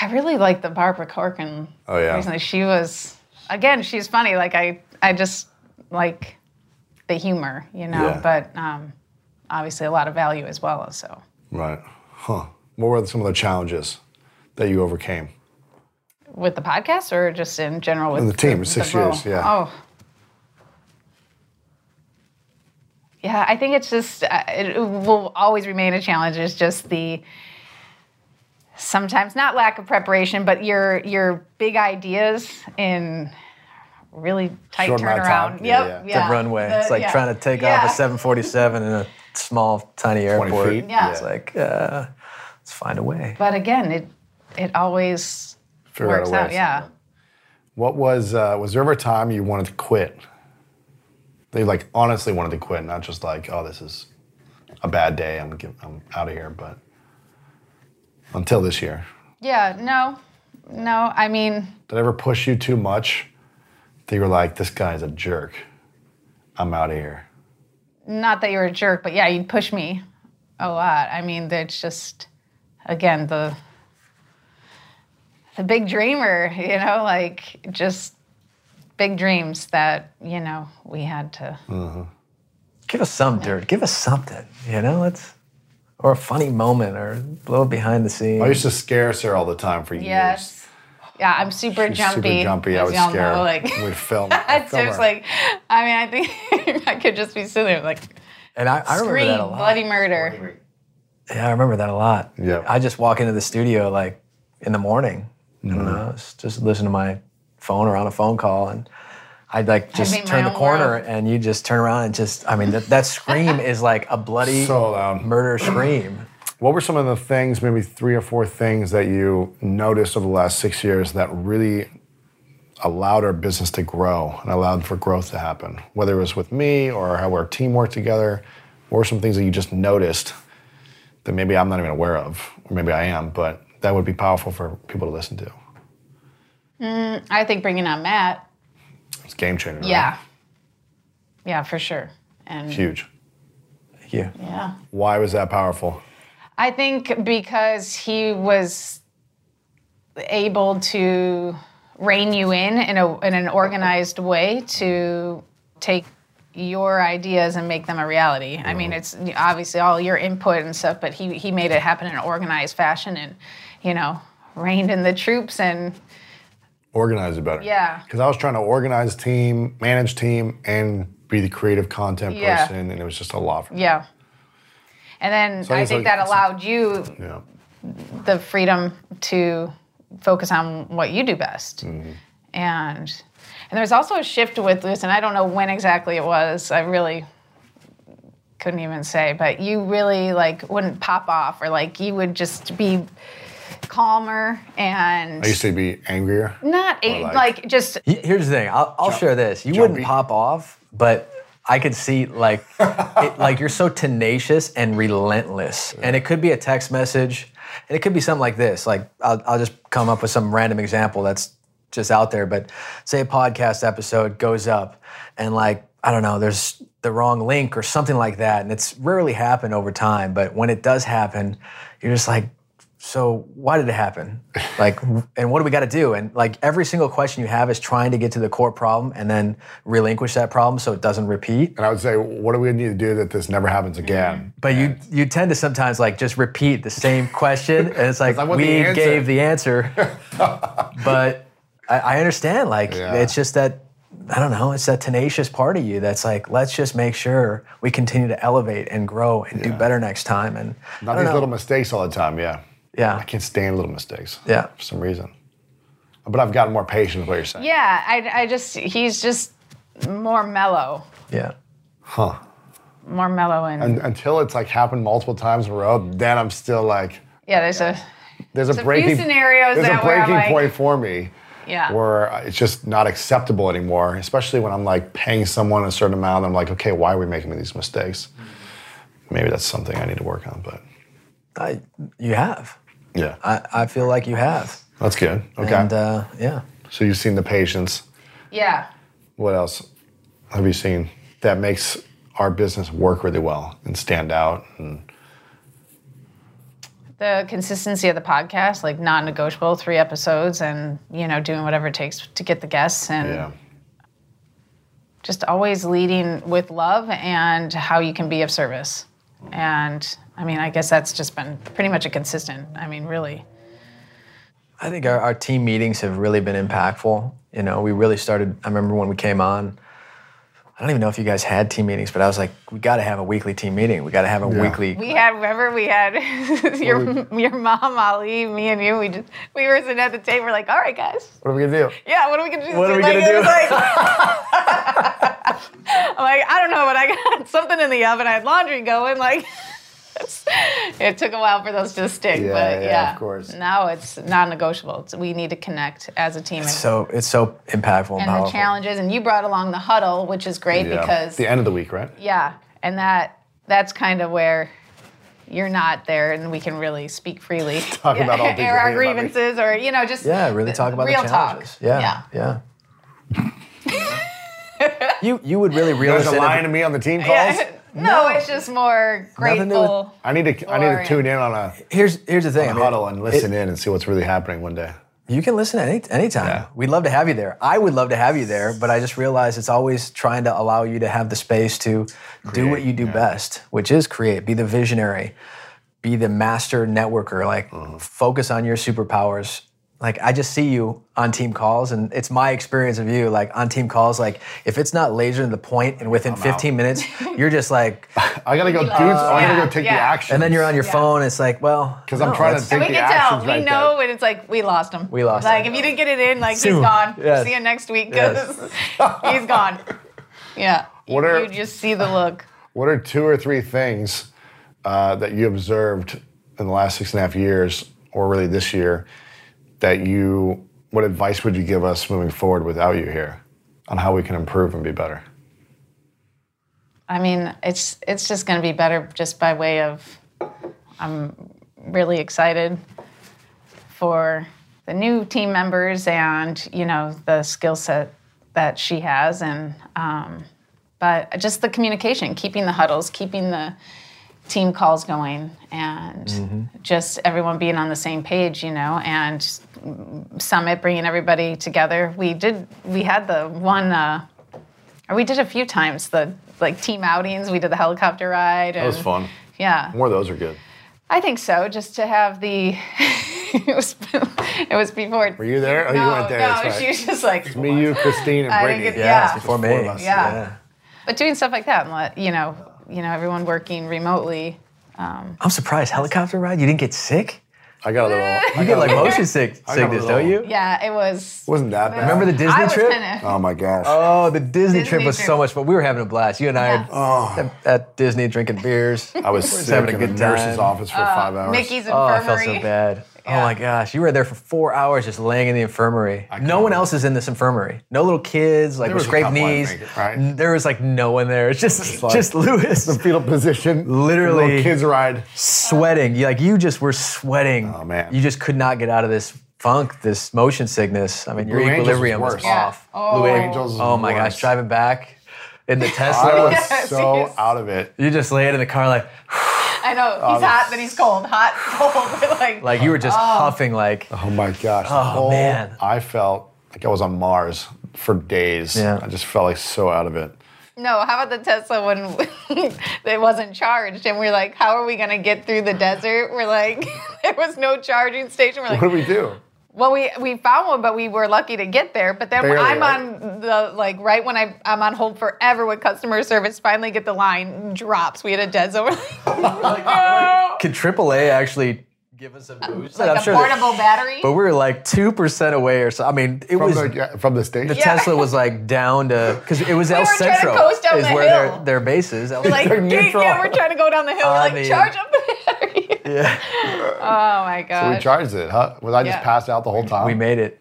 I really like the Barbara Corcoran. Oh, yeah. Recently. She was, again, she's funny. Like, I just like the humor, you know, but obviously a lot of value as well, so. Right. Huh. What were some of the challenges that you overcame? With the podcast or just in general with the team? 6 years, Yeah, I think it's just, it will always remain a challenge. It's just the, sometimes not lack of preparation, but your big ideas in really tight turnaround. The runway. It's like trying to take off a 747 in a small, tiny airport. Yeah. It's like, let's find a way. But again, it always... Works out, yeah. What was there ever a time you wanted to quit? They like honestly wanted to quit, not just like, oh, this is a bad day, I'm out of here, but until this year. Yeah, no, I mean. Did I ever push you too much that you were like, this guy's a jerk, I'm out of here? Not that you were a jerk, but yeah, you'd push me a lot. I mean, it's just, again, the big dreamer, you know, like just big dreams that, you know, we had to. Mm-hmm. Give us some dirt. Give us something, you know, or a funny moment or blow it behind the scenes. I used to scare Sarah all the time for years. Yes. Yeah, I'm super jumpy. Super jumpy. I was scared. We'd film. It's like, I mean, I think I could just be sitting there like, and I remember that a lot. Bloody murder. Yeah, I remember that a lot. Yeah. I just walk into the studio like in the morning. I don't know, just listen to my phone or on a phone call, and I'd like just turn the corner and you just turn around and that scream is like a bloody murder scream. What were some of the things, maybe 3 or 4 things that you noticed over the last 6 years that really allowed our business to grow and allowed for growth to happen? Whether it was with me or how our team worked together, or some things that you just noticed that maybe I'm not even aware of, or maybe I am, but that would be powerful for people to listen to? I think bringing on Matt. It's game changer, right? Yeah. Yeah, for sure. And huge. Yeah. Yeah. Why was that powerful? I think because he was able to rein you in an organized way to take your ideas and make them a reality. I mean, it's obviously all your input and stuff, but he made it happen in an organized fashion and, you know, reined in the troops and... Organized it better. Yeah. Because I was trying to organize team, manage team, and be the creative content person, and it was just a lot for me. Yeah. And then so I think that allowed you the freedom to focus on what you do best. Mm-hmm. And there was also a shift with Lewis, and I don't know when exactly it was. I really couldn't even say, but you really like wouldn't pop off, or like you would just be calmer and... I used to be angrier. Not like just... Here's the thing. I'll share this. You wouldn't pop off, but I could see like like you're so tenacious and relentless, and it could be a text message, and it could be something like this. Like I'll just come up with some random example that's just out there, but say a podcast episode goes up and like, I don't know, there's the wrong link or something like that, and it's rarely happened over time, but when it does happen, you're just like, so why did it happen? Like, and what do we got to do? And like every single question you have is trying to get to the core problem and then relinquish that problem so it doesn't repeat. And I would say, what do we need to do that this never happens again? But you tend to sometimes like just repeat the same question, and it's like we gave the answer. But I understand, like it's just that, I don't know, it's that tenacious part of you that's like, let's just make sure we continue to elevate and grow and do better next time. And not these little mistakes all the time, Yeah. I can't stand little mistakes. Yeah. For some reason. But I've gotten more patient with what you're saying. Yeah. I just, he's just more mellow. Yeah. Huh. More mellow. And until it's like happened multiple times in a row, then I'm still like. Yeah, there's a breaking, few scenarios there's that a breaking where I'm point like, for me. Yeah. Where it's just not acceptable anymore, especially when I'm like paying someone a certain amount. And I'm like, okay, why are we making these mistakes? Maybe that's something I need to work on, but. You have. Yeah. I feel like you have. That's good. Okay. And, yeah. So you've seen the patience. Yeah. What else have you seen that makes our business work really well and stand out? And the consistency of the podcast, like non-negotiable, 3 episodes and, you know, doing whatever it takes to get the guests and just always leading with love and how you can be of service. And I mean, I guess that's just been pretty much a consistent, I mean, really. I think our team meetings have really been impactful. You know, we really started, I remember when we came on, I don't even know if you guys had team meetings, but I was like, we got to have a weekly team meeting. We got to have a weekly. We had, remember we had your mom, Ali, me and you, we were sitting at the table, we're like, all right, guys. What are we going to do? Yeah, what are we going to do? What are we going to do? Like, I'm like, I don't know, but I got something in the oven. I had laundry going, like. It took a while for those to stick, but of course. Now it's non-negotiable. We need to connect as a team. It's so impactful and powerful. The challenges, and you brought along the huddle, which is great because the end of the week, right? Yeah, and that's kind of where you're not there, and we can really speak freely, talk about all things, or our grievances, or you know, just really talk about real the challenges. Talk. Yeah. You would really realize. There's a line to me on the team calls. Yeah. No, it's just more grateful. I need to tune in on a here's the thing, huddle and listen in and see what's really happening one day. You can listen at any time. Yeah. We'd love to have you there. I would love to have you there, but I just realized it's always trying to allow you to have the space to do what you do best, which is create, be the visionary, be the master networker, like focus on your superpowers. Like, I just see you on team calls, and it's my experience of you, like, on team calls, like, if it's not laser to the point and within 15 minutes, you're just like... I gotta go, dudes, I gotta go take the action. And then you're on your phone, it's like, well... Because I'm trying to take the action. We can tell, we know when it's like, we lost him. We lost him. Like, if you didn't get it in, like, he's gone. Yes. See you next week, because he's gone. Yeah. You just see the look. What are 2 or 3 things that you observed in the last 6.5 years, or really this year, what advice would you give us moving forward without you here on how we can improve and be better? I mean, it's just going to be better just by way of I'm really excited for the new team members and, you know, the skill set that she has. And but just the communication, keeping the huddles, keeping the team calls going, and just everyone being on the same page, you know, and Summit bringing everybody together. We did a few times, the like team outings. We did the helicopter ride. That was fun. Yeah. More of those are good. I think so, just to have the, it was before. Were you there? Oh, no, you weren't there. No, right. She was just like. It's me, you, Christine, and Brittany. Yeah, before me. Yeah. But doing stuff like that, you know, everyone working remotely. I'm surprised. Helicopter ride? You didn't get sick? I got a little. You get like motion sickness, don't you? Yeah, it was. Wasn't that bad? Remember the Disney trip? Oh my gosh. Oh, the Disney trip was so much fun. We were having a blast. You and I at Disney drinking beers. I was sick, having a good time. Nurse's office for 5 hours. Mickey's infirmary. Oh, I felt so bad. Yeah. Oh my gosh, you were there for 4 hours just laying in the infirmary. No one else is in this infirmary. No little kids, like with scraped knees. Right? There was like no one there. It's just Lewis. The fetal position. Literally. Little kids ride. Sweating. You just were sweating. Oh man. You just could not get out of this funk, this motion sickness. I mean, your equilibrium was off. Yeah. Oh. Blue Angels is worse. My gosh, driving back in the Tesla. I was so out of it. You just lay it in the car like... I know, he's hot, then he's cold. Hot, cold. Like you were just huffing like... Oh my gosh. Oh man. I felt like I was on Mars for days. Yeah. I just felt like so out of it. No, how about the Tesla when it wasn't charged? And we're like, how are we going to get through the desert? We're like, there was no charging station. We're like, what do we do? Well, we found one, but we were lucky to get there. But then I'm on hold forever with customer service, finally get the line, drops. We had a dead zone. Could AAA actually give us a boost? Portable battery? But we were like 2% away or so. I mean, from the station? The Tesla was like down to, because it was El Centro is where their base is. We're like, we're trying to go down the hill. We're like, charge up the battery. Yeah. Oh my god. So we charged it, huh? Was I just passed out the whole time? We made it.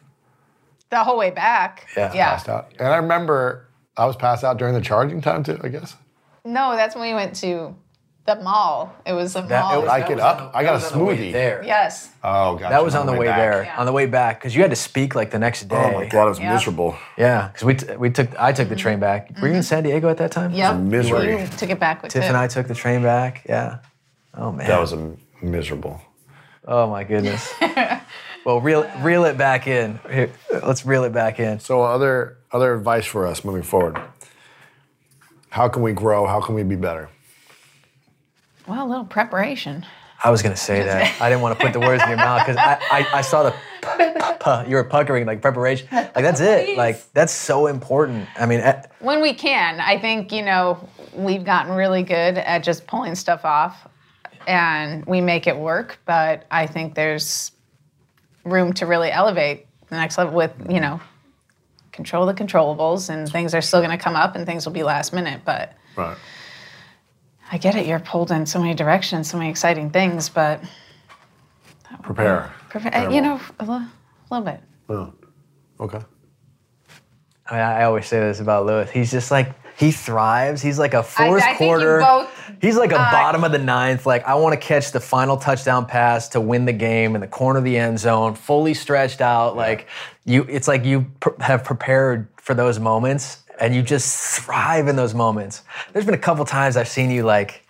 The whole way back. Yeah. Passed out. And I remember I was passed out during the charging time too, I guess. No, that's when we went to the mall. It was the mall. I got a smoothie there. Yes. Oh god. Gotcha. That was on the way there. Yeah. On the way back, because you had to speak like the next day. Oh my god, it was miserable. Yeah, because I took the train back. Were you in San Diego at that time? Yeah. Miserable. We took it back with Tiff. Tiff and I took the train back. Yeah. Oh man. That was miserable. Oh my goodness. Well, reel it back in. Here, let's reel it back in. So other advice for us moving forward. How can we grow? How can we be better? Well, a little preparation. I was going to say that. I didn't want to put the words in your mouth because I saw the you were puckering, like preparation. Like that's it. Like that's so important. I mean. When we can, I think, you know, we've gotten really good at just pulling stuff off. And we make it work, but I think there's room to really elevate the next level with, you know, control the controllables, and things are still going to come up and things will be last minute, but right. I get it. You're pulled in so many directions, so many exciting things, but... Prepare. You know, a little bit. Yeah. Okay. I always say this about Lewis. He's just like... He thrives. He's like a fourth quarter. He's like a bottom of the ninth. Like, I want to catch the final touchdown pass to win the game in the corner of the end zone, fully stretched out. Yeah. Like, it's like you have prepared for those moments, and you just thrive in those moments. There's been a couple times I've seen you, like,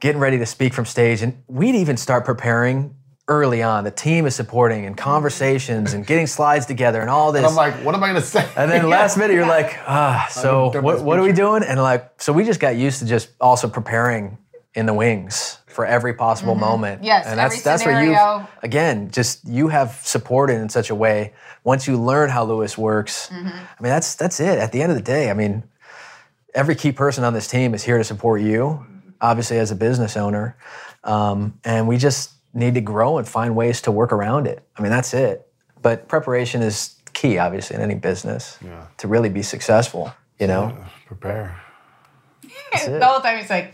getting ready to speak from stage, and we'd even start preparing early on. The team is supporting and conversations and getting slides together and all this. And I'm like, what am I going to say? And then last minute you're like, so what are we doing? And like, so we just got used to just also preparing in the wings for every possible moment. Yes, and that's where you, again, just you have supported in such a way. Once you learn how Lewis works, I mean, that's it. At the end of the day, I mean, every key person on this team is here to support you, obviously as a business owner. And we just need to grow and find ways to work around it. I mean, that's it. But preparation is key, obviously, in any business to really be successful, you know? Yeah, prepare. The whole time he's like,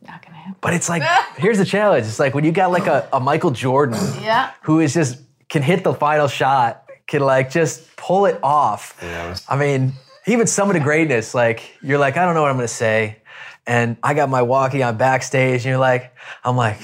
not going to happen. But it's like, here's the challenge. It's like when you got like a Michael Jordan who is just, can hit the final shot, can like just pull it off. Yeah, I mean, even Summit of Greatness, like, you're like, I don't know what I'm going to say. And I got my walkie on backstage, and you're like, I'm like,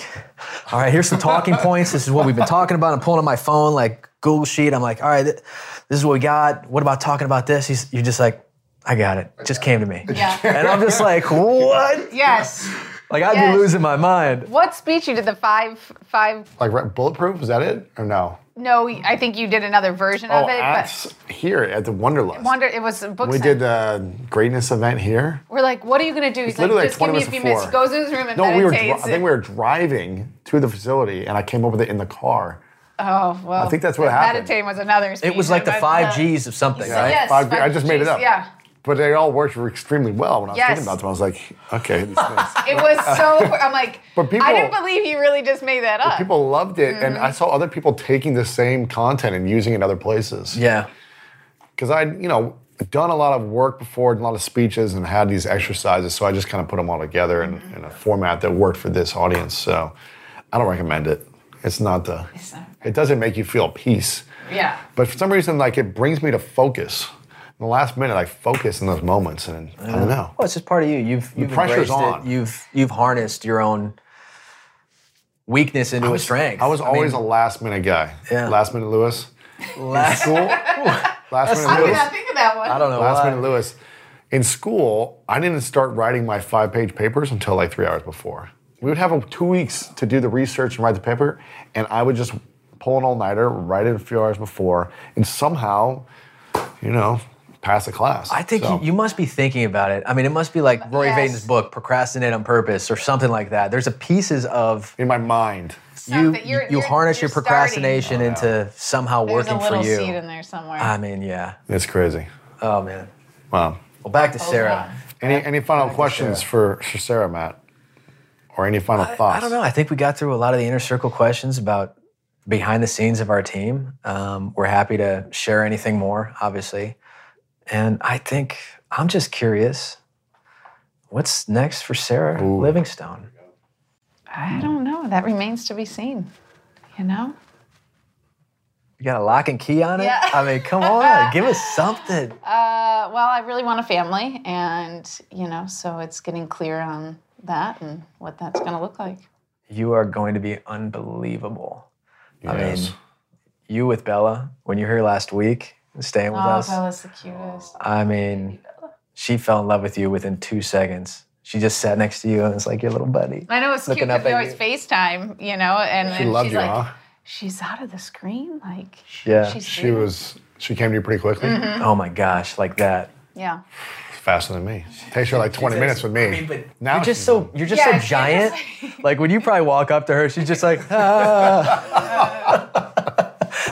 all right, here's some talking points. This is what we've been talking about. I'm pulling on my phone, like Google Sheet. I'm like, all right, this is what we got. What about talking about this? You're just like, I got it. It just came to me. Yeah. And I'm just like, what? Yes. Like, I'd be losing my mind. What speech you did, the five? Like Bulletproof, was that it, or no? No, I think you did another version of it. Here at the Wanderlust. It was a book We did a greatness event here. We're like, what are you going to do? He's like, just give me a few minutes. He goes in his room and meditates. I think we were driving to the facility, and I came up with it in the car. Oh, well. I think that's what happened. Meditating was another speech. It was like the five Gs of something, right? Yes, I just made it up. Yeah. But they all worked extremely well when I was thinking about them. I was like, okay. This it was so, I'm like, but people, I didn't believe he really just made that up. People loved it. Mm-hmm. And I saw other people taking the same content and using it in other places. Yeah. Because I'd, done a lot of work before, and a lot of speeches, and had these exercises. So I just kind of put them all together in a format that worked for this audience. So I don't recommend it. It doesn't make you feel peace. Yeah. But for some reason, it brings me to focus. In the last minute, I focus in those moments, and I don't know. Well, it's just part of you. You've embraced it. You've harnessed your own weakness into a strength. I was always a last minute guy. Yeah. Last minute Lewis. Last school. Last minute Lewis. I did not think of that one. I don't know. Last minute Lewis. In school, I didn't start writing my 5-page papers until 3 hours before. We would have 2 weeks to do the research and write the paper, and I would just pull an all-nighter, write it a few hours before, and somehow, pass the class. I think you must be thinking about it. I mean, it must be like Roy Vaden's book, Procrastinate on Purpose, or something like that. There's pieces of... In my mind. You harness your procrastination into somehow working for you. There's a little seed in there somewhere. I mean, yeah. It's crazy. Oh, man. Wow. Well, back to Sarah. Any final questions for Sarah, Matt? Or any final thoughts? I don't know. I think we got through a lot of the inner circle questions about behind the scenes of our team. We're happy to share anything more, obviously. And I think, I'm just curious, what's next for Sarah Livingstone? I don't know. That remains to be seen, You got a lock and key on it? Yeah. I mean, come on, give us something. Well, I really want a family, and, so it's getting clear on that and what that's going to look like. You are going to be unbelievable. Yes. I mean, you with Bella, when you were here last week, staying with us. Oh, Bella's the cutest. I mean, she fell in love with you within 2 seconds. She just sat next to you and was like your little buddy. I know, it's cute because they always FaceTime, and she loved you, huh? She's out of the screen, yeah. She came to you pretty quickly. Mm-hmm. Oh my gosh, like that. Yeah. Faster than me. Takes her 20 minutes with me. I mean, but now you're just so giant. Like when you probably walk up to her, she's just like, ah.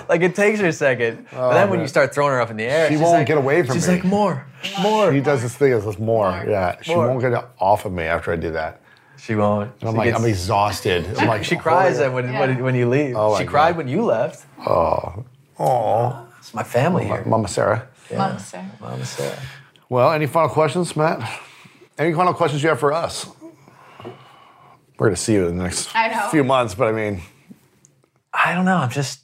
Like it takes her a second, but then when you start throwing her up in the air, she won't get away from me. She's like, more. She does this thing as more. Yeah, she won't get off of me after I do that. She won't. And I'm exhausted. I'm like, she cries when you leave. Oh, she cried when you left. Oh, it's my family here. Mama Sarah. Yeah. Mama Sarah. Well, any final questions, Matt? Any final questions you have for us? We're gonna see you in the next few months, but I mean, I don't know. I'm just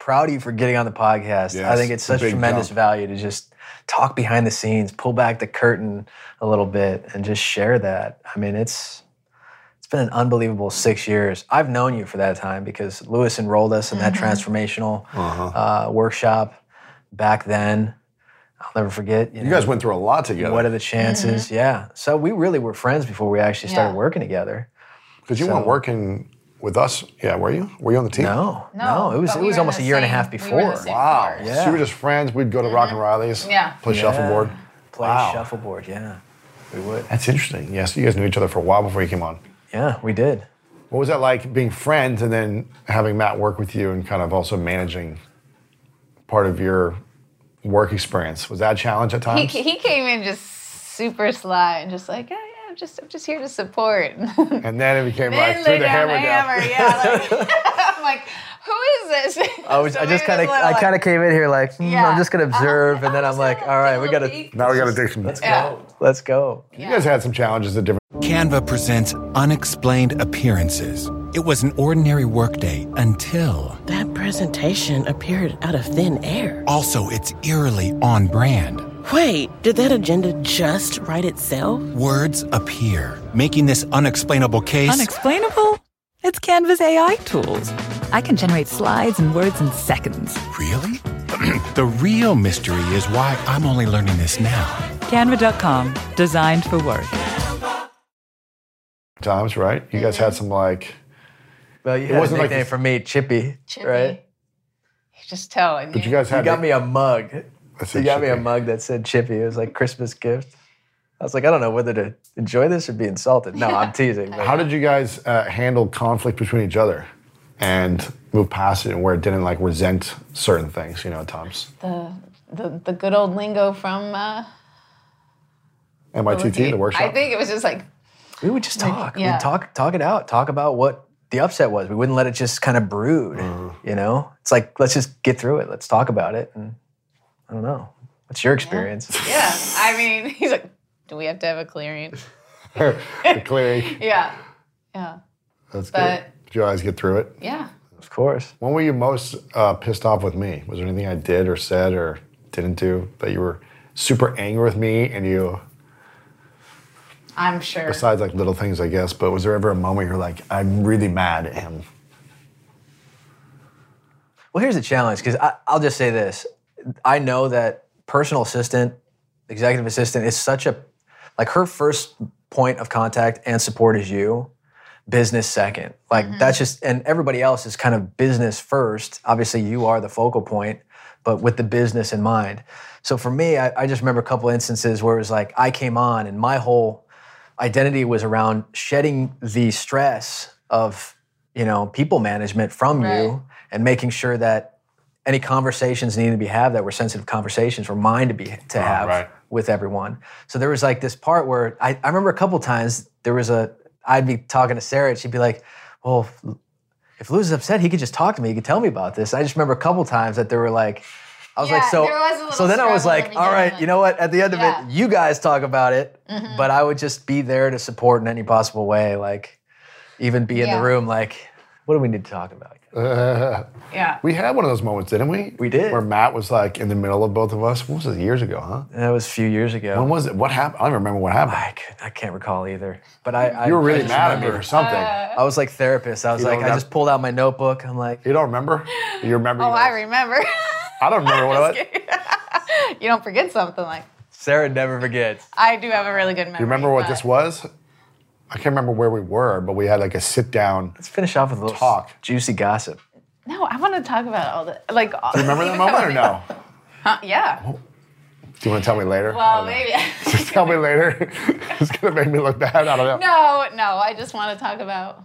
proud of you for getting on the podcast. Yes, I think it's such tremendous value to just talk behind the scenes, pull back the curtain a little bit, and just share that. I mean, it's been an unbelievable 6 years. I've known you for that time because Lewis enrolled us in that transformational workshop back then. I'll never forget. You guys went through a lot together. What are the chances? Mm-hmm. Yeah. So we really were friends before we actually started working together. Because you weren't working with us, were you? Were you on the team? No. It was almost a year and a half before. We were wow. Yeah. So you were just friends. We'd go to Rock and Riley's. Yeah. Play shuffleboard. Shuffleboard. Yeah. We would. That's interesting. Yeah. So you guys knew each other for a while before you came on. Yeah, we did. What was that like being friends and then having Matt work with you and kind of also managing part of your work experience? Was that a challenge at times? He came in just super sly and just like, hey. I'm just here to support. And then it became like, threw the hammer down. I'm like, who is this? I just kind of came in here like, I'm just gonna observe, and then I'm like, all right, we gotta do some. Let's go. You guys had some challenges at different. Canva presents unexplained appearances. It was an ordinary workday until that presentation appeared out of thin air. Also, it's eerily on brand. Wait, did that agenda just write itself? Words appear, making this unexplainable case... Unexplainable? It's Canva's AI tools. I can generate slides and words in seconds. Really? The real mystery is why I'm only learning this now. Canva.com. Designed for work. Tom's right. You guys had some, like... Well, you it had wasn't a nickname like for me, Chippy, right? You just tell. I mean. But you guys had... You got me a mug. You got me a mug that said Chippy. It was like Christmas gift. I was like, I don't know whether to enjoy this or be insulted. No, I'm teasing. How did you guys handle conflict between each other and move past it and where it didn't like resent certain things, you know, at times? The good old lingo from... MITT, the workshop. I think it was just like... We would just talk. Yeah. We'd talk it out. Talk about what the upset was. We wouldn't let it just kind of brood, you know? It's like, let's just get through it. Let's talk about it. And I don't know. What's your experience? Yeah. I mean, he's like, do we have to have a clearing? A clearing. Yeah. That's good. Did you guys get through it? Yeah. Of course. When were you most pissed off with me? Was there anything I did or said or didn't do that you were super angry with me and you... I'm sure. Besides like little things, I guess, but was there ever a moment you're like, I'm really mad at him? Well, here's the challenge, because I'll just say this. I know that personal assistant, executive assistant is such a, like her first point of contact and support is you, business second. Like that's just, and everybody else is kind of business first. Obviously you are the focal point, but with the business in mind. So for me, I just remember a couple instances where it was like, I came on and my whole identity was around shedding the stress of, you know, people management from you and making sure that any conversations needed to be had that were sensitive conversations were mine to have with everyone. So there was like this part where I remember a couple times there was I'd be talking to Sarah and she'd be like, well, if Lewis is upset, he could just talk to me. He could tell me about this. I just remember a couple times that there were like, I was then I was like, all right, you know what? At the end of it, you guys talk about it, but I would just be there to support in any possible way, like even be in the room, like, what do we need to talk about? We had one of those moments, didn't we? We did. Where Matt was like in the middle of both of us. What was it, years ago, huh? That was a few years ago. When was it? What happened? I don't remember what happened. I can't recall either. But you were really mad at me or something. I was like therapist. I was like, I just pulled out my notebook. I'm like. You don't remember? You remember? Oh, I remember. I don't remember what it was. You don't forget something like. Sarah never forgets. I do have a really good memory. You remember what this was? I can't remember where we were, but we had like a sit down. Let's finish off with a little talk. Juicy gossip. No, I want to talk about all the like. Do you remember that moment or no? Huh? Yeah. Oh. Do you want to tell me later? Well, maybe. Just tell me later. It's gonna make me look bad. I don't know. No. I just want to talk about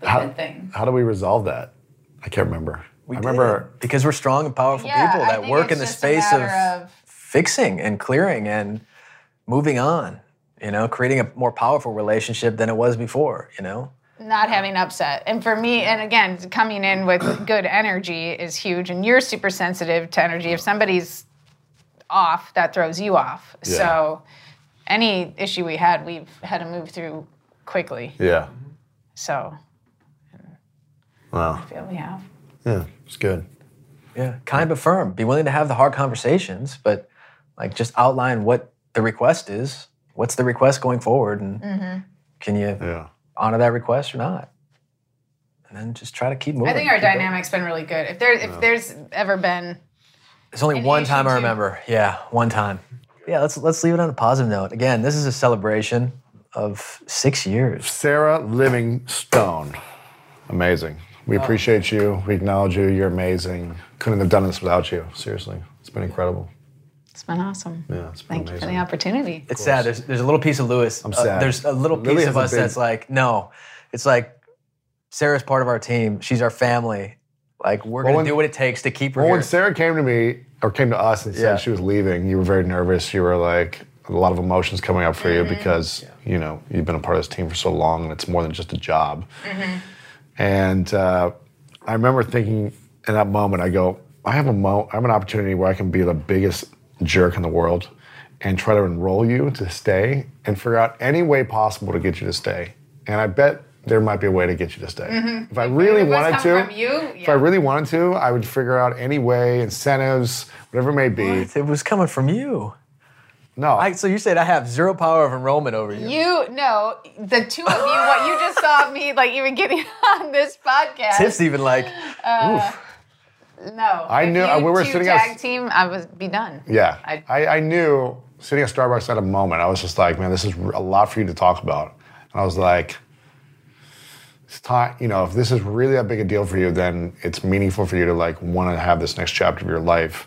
the good thing. How do we resolve that? I can't remember. I remember because we're strong and powerful people that work in the space of fixing and clearing and moving on. You know, creating a more powerful relationship than it was before, you know? Not having upset. And for me, and again, coming in with good energy is huge. And you're super sensitive to energy. If somebody's off, that throws you off. Yeah. So any issue we've had to move through quickly. Yeah. So. Wow. I feel we have. Yeah, it's good. Yeah, kind but firm. Be willing to have the hard conversations, but like just outline what the request is. What's the request going forward, and can you honor that request or not? And then just try to keep moving. I think our dynamic's been really good. If there's ever been, it's only one time I remember. Yeah, one time. Yeah, let's leave it on a positive note. Again, this is a celebration of 6 years. Sarah Livingstone, amazing. We appreciate you. We acknowledge you. You're amazing. Couldn't have done this without you. Seriously, it's been incredible. It's been awesome. Yeah, it's been amazing. Thank you for the opportunity. It's sad. There's a little piece of Lewis. I'm sad. There's a little piece of us that's like, no. It's like Sarah's part of our team. She's our family. Like, we're going to do what it takes to keep her here. When Sarah came to us and said she was leaving, you were very nervous. You were like, a lot of emotions coming up for you because, you know, you've been a part of this team for so long and it's more than just a job. And I remember thinking in that moment, I go, I have an opportunity where I can be the biggest jerk in the world and try to enroll you to stay and figure out any way possible to get you to stay. And I bet there might be a way to get you to stay. Mm-hmm. If I really wanted to, if I really wanted to, I would figure out any way, incentives, whatever it may be. What? It was coming from you. No. So you said I have zero power of enrollment over you. You, no, the two of you, what you just saw me, like, even getting on this podcast. Tiff's even like, oof. No. I knew, we were sitting at tag team, I would be done. Yeah. I knew, sitting at Starbucks at a moment, I was just like, man, this is a lot for you to talk about. And I was like, it's time, you know, if this is really that big a deal for you, then it's meaningful for you to, like, want to have this next chapter of your life,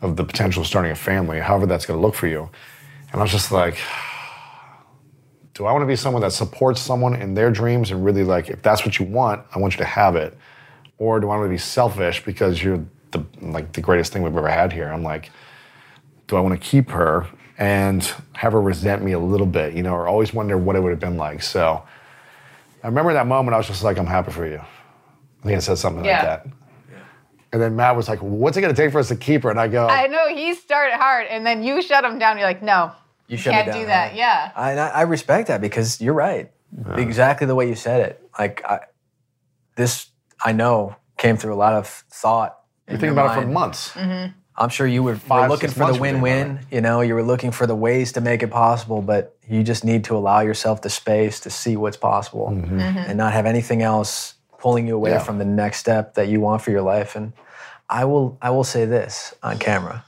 of the potential of starting a family, however that's going to look for you. And I was just like, do I want to be someone that supports someone in their dreams and really, like, if that's what you want, I want you to have it? Or do I want to be selfish because you're the, like, the greatest thing we've ever had here? I'm like, do I want to keep her and have her resent me a little bit, you know, or always wonder what it would have been like? So I remember that moment, I was just like, I'm happy for you. I think I said something like that. And then Matt was like, what's it going to take for us to keep her? And I go, I know, he started hard, and then you shut him down. You're like, no, you can't do that. Right? Yeah. I respect that, because you're right. Yeah. Exactly the way you said it. Like, this, I know, came through a lot of thought. You're thinking about it for months. Mm-hmm. I'm sure you were looking for the win-win. You know, you were looking for the ways to make it possible, but you just need to allow yourself the space to see what's possible, mm-hmm. Mm-hmm. and not have anything else pulling you away from the next step that you want for your life. And I will say this on camera.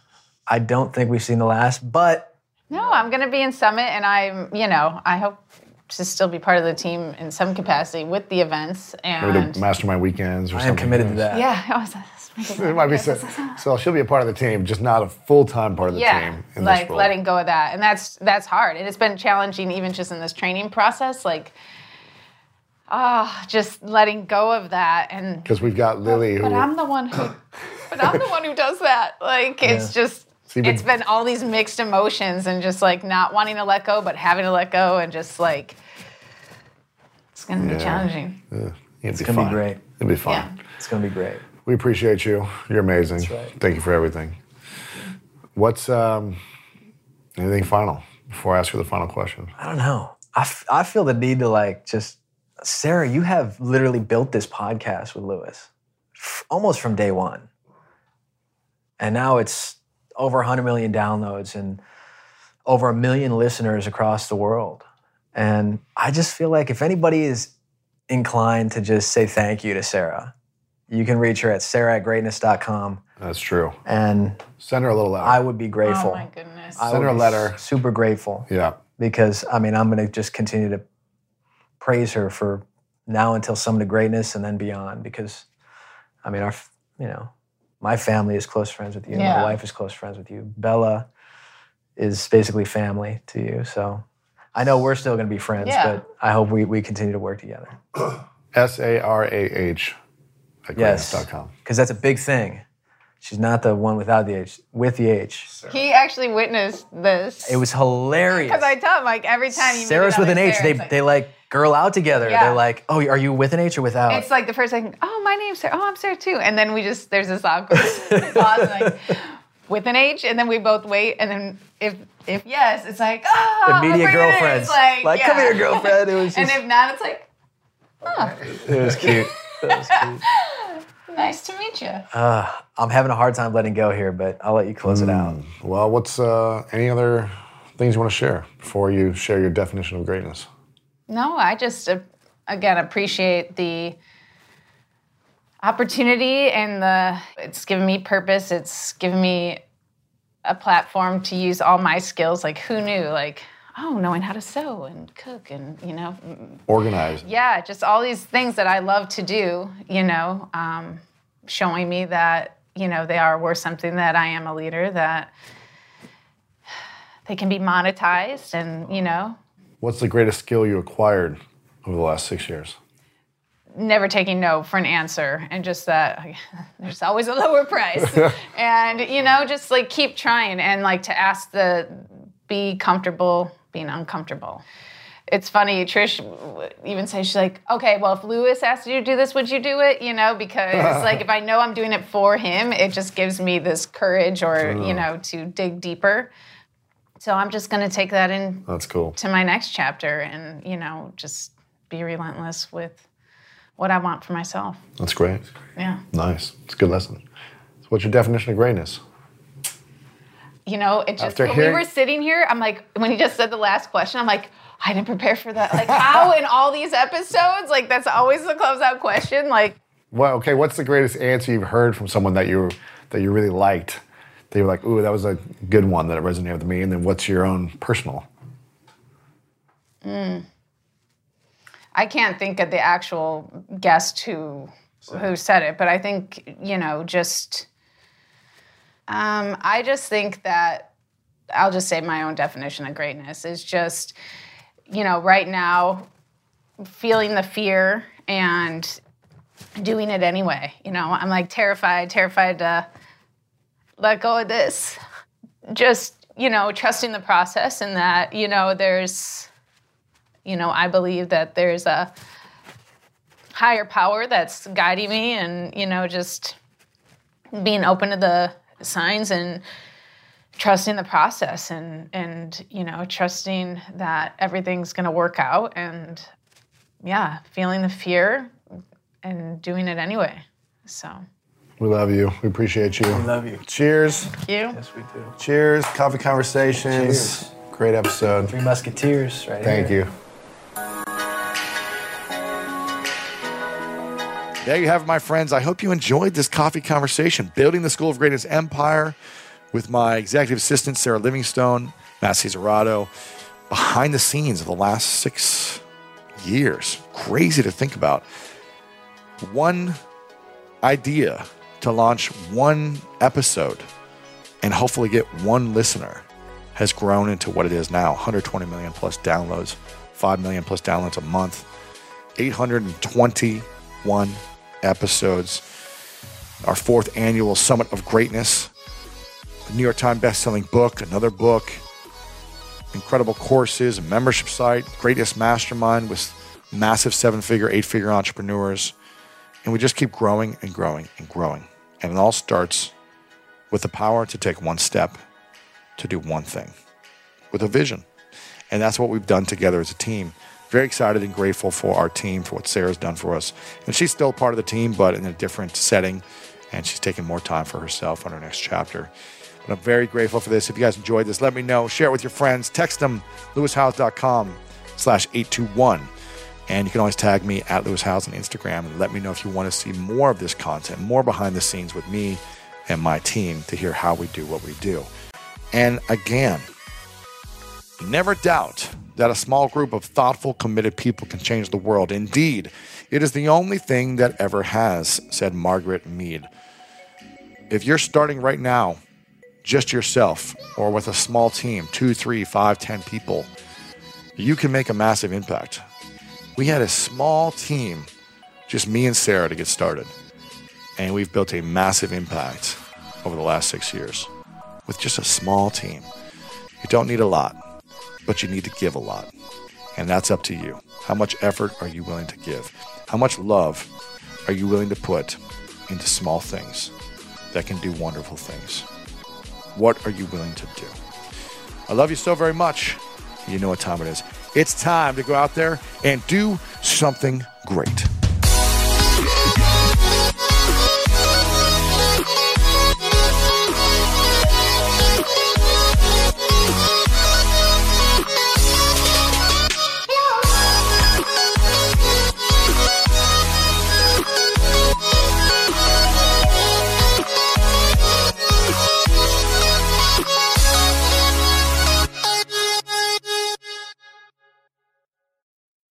I don't think we've seen the last, but... No, I'm going to be in Summit, and I'm, you know, I hope to still be part of the team in some capacity with the events. And the mastermind weekends or something. I am committed to that. Yeah. It might be so she'll be a part of the team, just not a full-time part of the team. Yeah, like letting go of that. And that's hard. And it's been challenging even just in this training process, like... just letting go of that, and because we've got Lily, but I'm the one who does that. Like it's just, it's been all these mixed emotions, and just like not wanting to let go, but having to let go, and just like it's gonna be challenging. Yeah. It's gonna be great. It'll be fun. Yeah. It's gonna be great. We appreciate you. You're amazing. That's right. Thank you for everything. What's anything final before I ask you the final question? I don't know. I feel the need to like just. Sarah, you have literally built this podcast with Lewis almost from day one. And now it's over 100 million downloads and over 1 million listeners across the world. And I just feel like if anybody is inclined to just say thank you to Sarah, you can reach her at sarah@greatness.com. That's true. And send her a little letter. I would be grateful. Oh, my goodness. Send her a letter. Super grateful. Yeah. Because, I mean, I'm going to just continue to praise her for now until Summit of Greatness and then beyond, because, I mean, my family is close friends with you. Yeah. My wife is close friends with you. Bella is basically family to you. So I know we're still going to be friends, but I hope we continue to work together. SARAH@greatness.com. Because that's a big thing. She's not the one without the H, with the H. Sarah. He actually witnessed this. It was hilarious. Because I tell him, like, every time you Sarah's with an H, they like girl out together. Yeah. They're like, oh, are you with an H or without? It's like the first thing, oh, my name's Sarah. Oh, I'm Sarah too. And then we just, there's this awkward pause, like, with an H, and then we both wait, and then if yes, it's like, oh, immediate girlfriends. Like come here, girlfriend. It was just, and if not, it's like, oh. It was cute. It was cute. Nice to meet you. I'm having a hard time letting go here, but I'll let you close it out. Well, what's any other things you want to share before you share your definition of greatness? No, I just, again, appreciate the opportunity and it's given me purpose. It's given me a platform to use all my skills. Like, who knew? Like, oh, knowing how to sew and cook and, you know. Organize. Yeah, just all these things that I love to do, you know, showing me that, you know, they are worth something, that I am a leader, that they can be monetized and, you know. What's the greatest skill you acquired over the last 6 years? Never taking no for an answer, and just that there's always a lower price. And, you know, just like keep trying, and like to ask be comfortable being uncomfortable. It's funny, Trish even says, she's like, okay, well, if Lewis asked you to do this, would you do it? You know, because like if I know I'm doing it for him, it just gives me this courage or, you know, to dig deeper. So I'm just going to take that in to my next chapter, and, you know, just be relentless with what I want for myself. That's great. Yeah. Nice. It's a good lesson. So what's your definition of greatness? You know, it just, when we were sitting here, I'm like, when he just said the last question, I'm like, I didn't prepare for that. Like, how in all these episodes? Like, that's always the closeout question. Like, well, okay, what's the greatest answer you've heard from someone that you really liked? That you were like, ooh, that was a good one that resonated with me. And then what's your own personal? I can't think of the actual guest who said it, but I think, you know, just... I just think that, I'll just say my own definition of greatness is just, you know, right now, feeling the fear and doing it anyway. You know, I'm like terrified to let go of this. Just, you know, trusting the process and that, you know, there's, you know, I believe that there's a higher power that's guiding me and, you know, just being open to the signs and trusting the process and you know, trusting that everything's going to work out and, yeah, feeling the fear and doing it anyway, so. We love you. We appreciate you. We love you. Cheers. Thank you. Yes, we do. Cheers. Coffee Conversations. Cheers. Great episode. Three Musketeers right Thank here. Thank you. There you have it, my friends. I hope you enjoyed this coffee conversation, building the School of Greatness empire with my executive assistant, Sarah Livingstone, Matt Cessaretto, behind the scenes of the last 6 years. Crazy to think about. One idea to launch one episode and hopefully get one listener has grown into what it is now, 120 million plus downloads, 5 million plus downloads a month, 821 episodes, our 4th annual Summit of Greatness, a New York Times best-selling book, another book, incredible courses, a membership site, greatest mastermind with massive 7-figure, 8-figure entrepreneurs. And we just keep growing and growing and growing. And it all starts with the power to take one step to do one thing with a vision. And that's what we've done together as a team. Very excited and grateful for our team, for what Sarah's done for us. And she's still part of the team, but in a different setting. And she's taking more time for herself on her next chapter. But I'm very grateful for this. If you guys enjoyed this, let me know. Share it with your friends. Text them, lewishowes.com/821. And you can always tag me at Lewis Howes on Instagram and let me know if you want to see more of this content, more behind the scenes with me and my team to hear how we do what we do. And again, never doubt that a small group of thoughtful, committed people can change the world. Indeed, it is the only thing that ever has, said Margaret Mead. If you're starting right now, just yourself or with a small team, 2, 3, 5, 10 people, you can make a massive impact. We had a small team, just me and Sarah, to get started. And we've built a massive impact over the last 6 years with just a small team. You don't need a lot, but you need to give a lot. And that's up to you. How much effort are you willing to give? How much love are you willing to put into small things that can do wonderful things? What are you willing to do? I love you so very much. You know what time it is. It's time to go out there and do something great.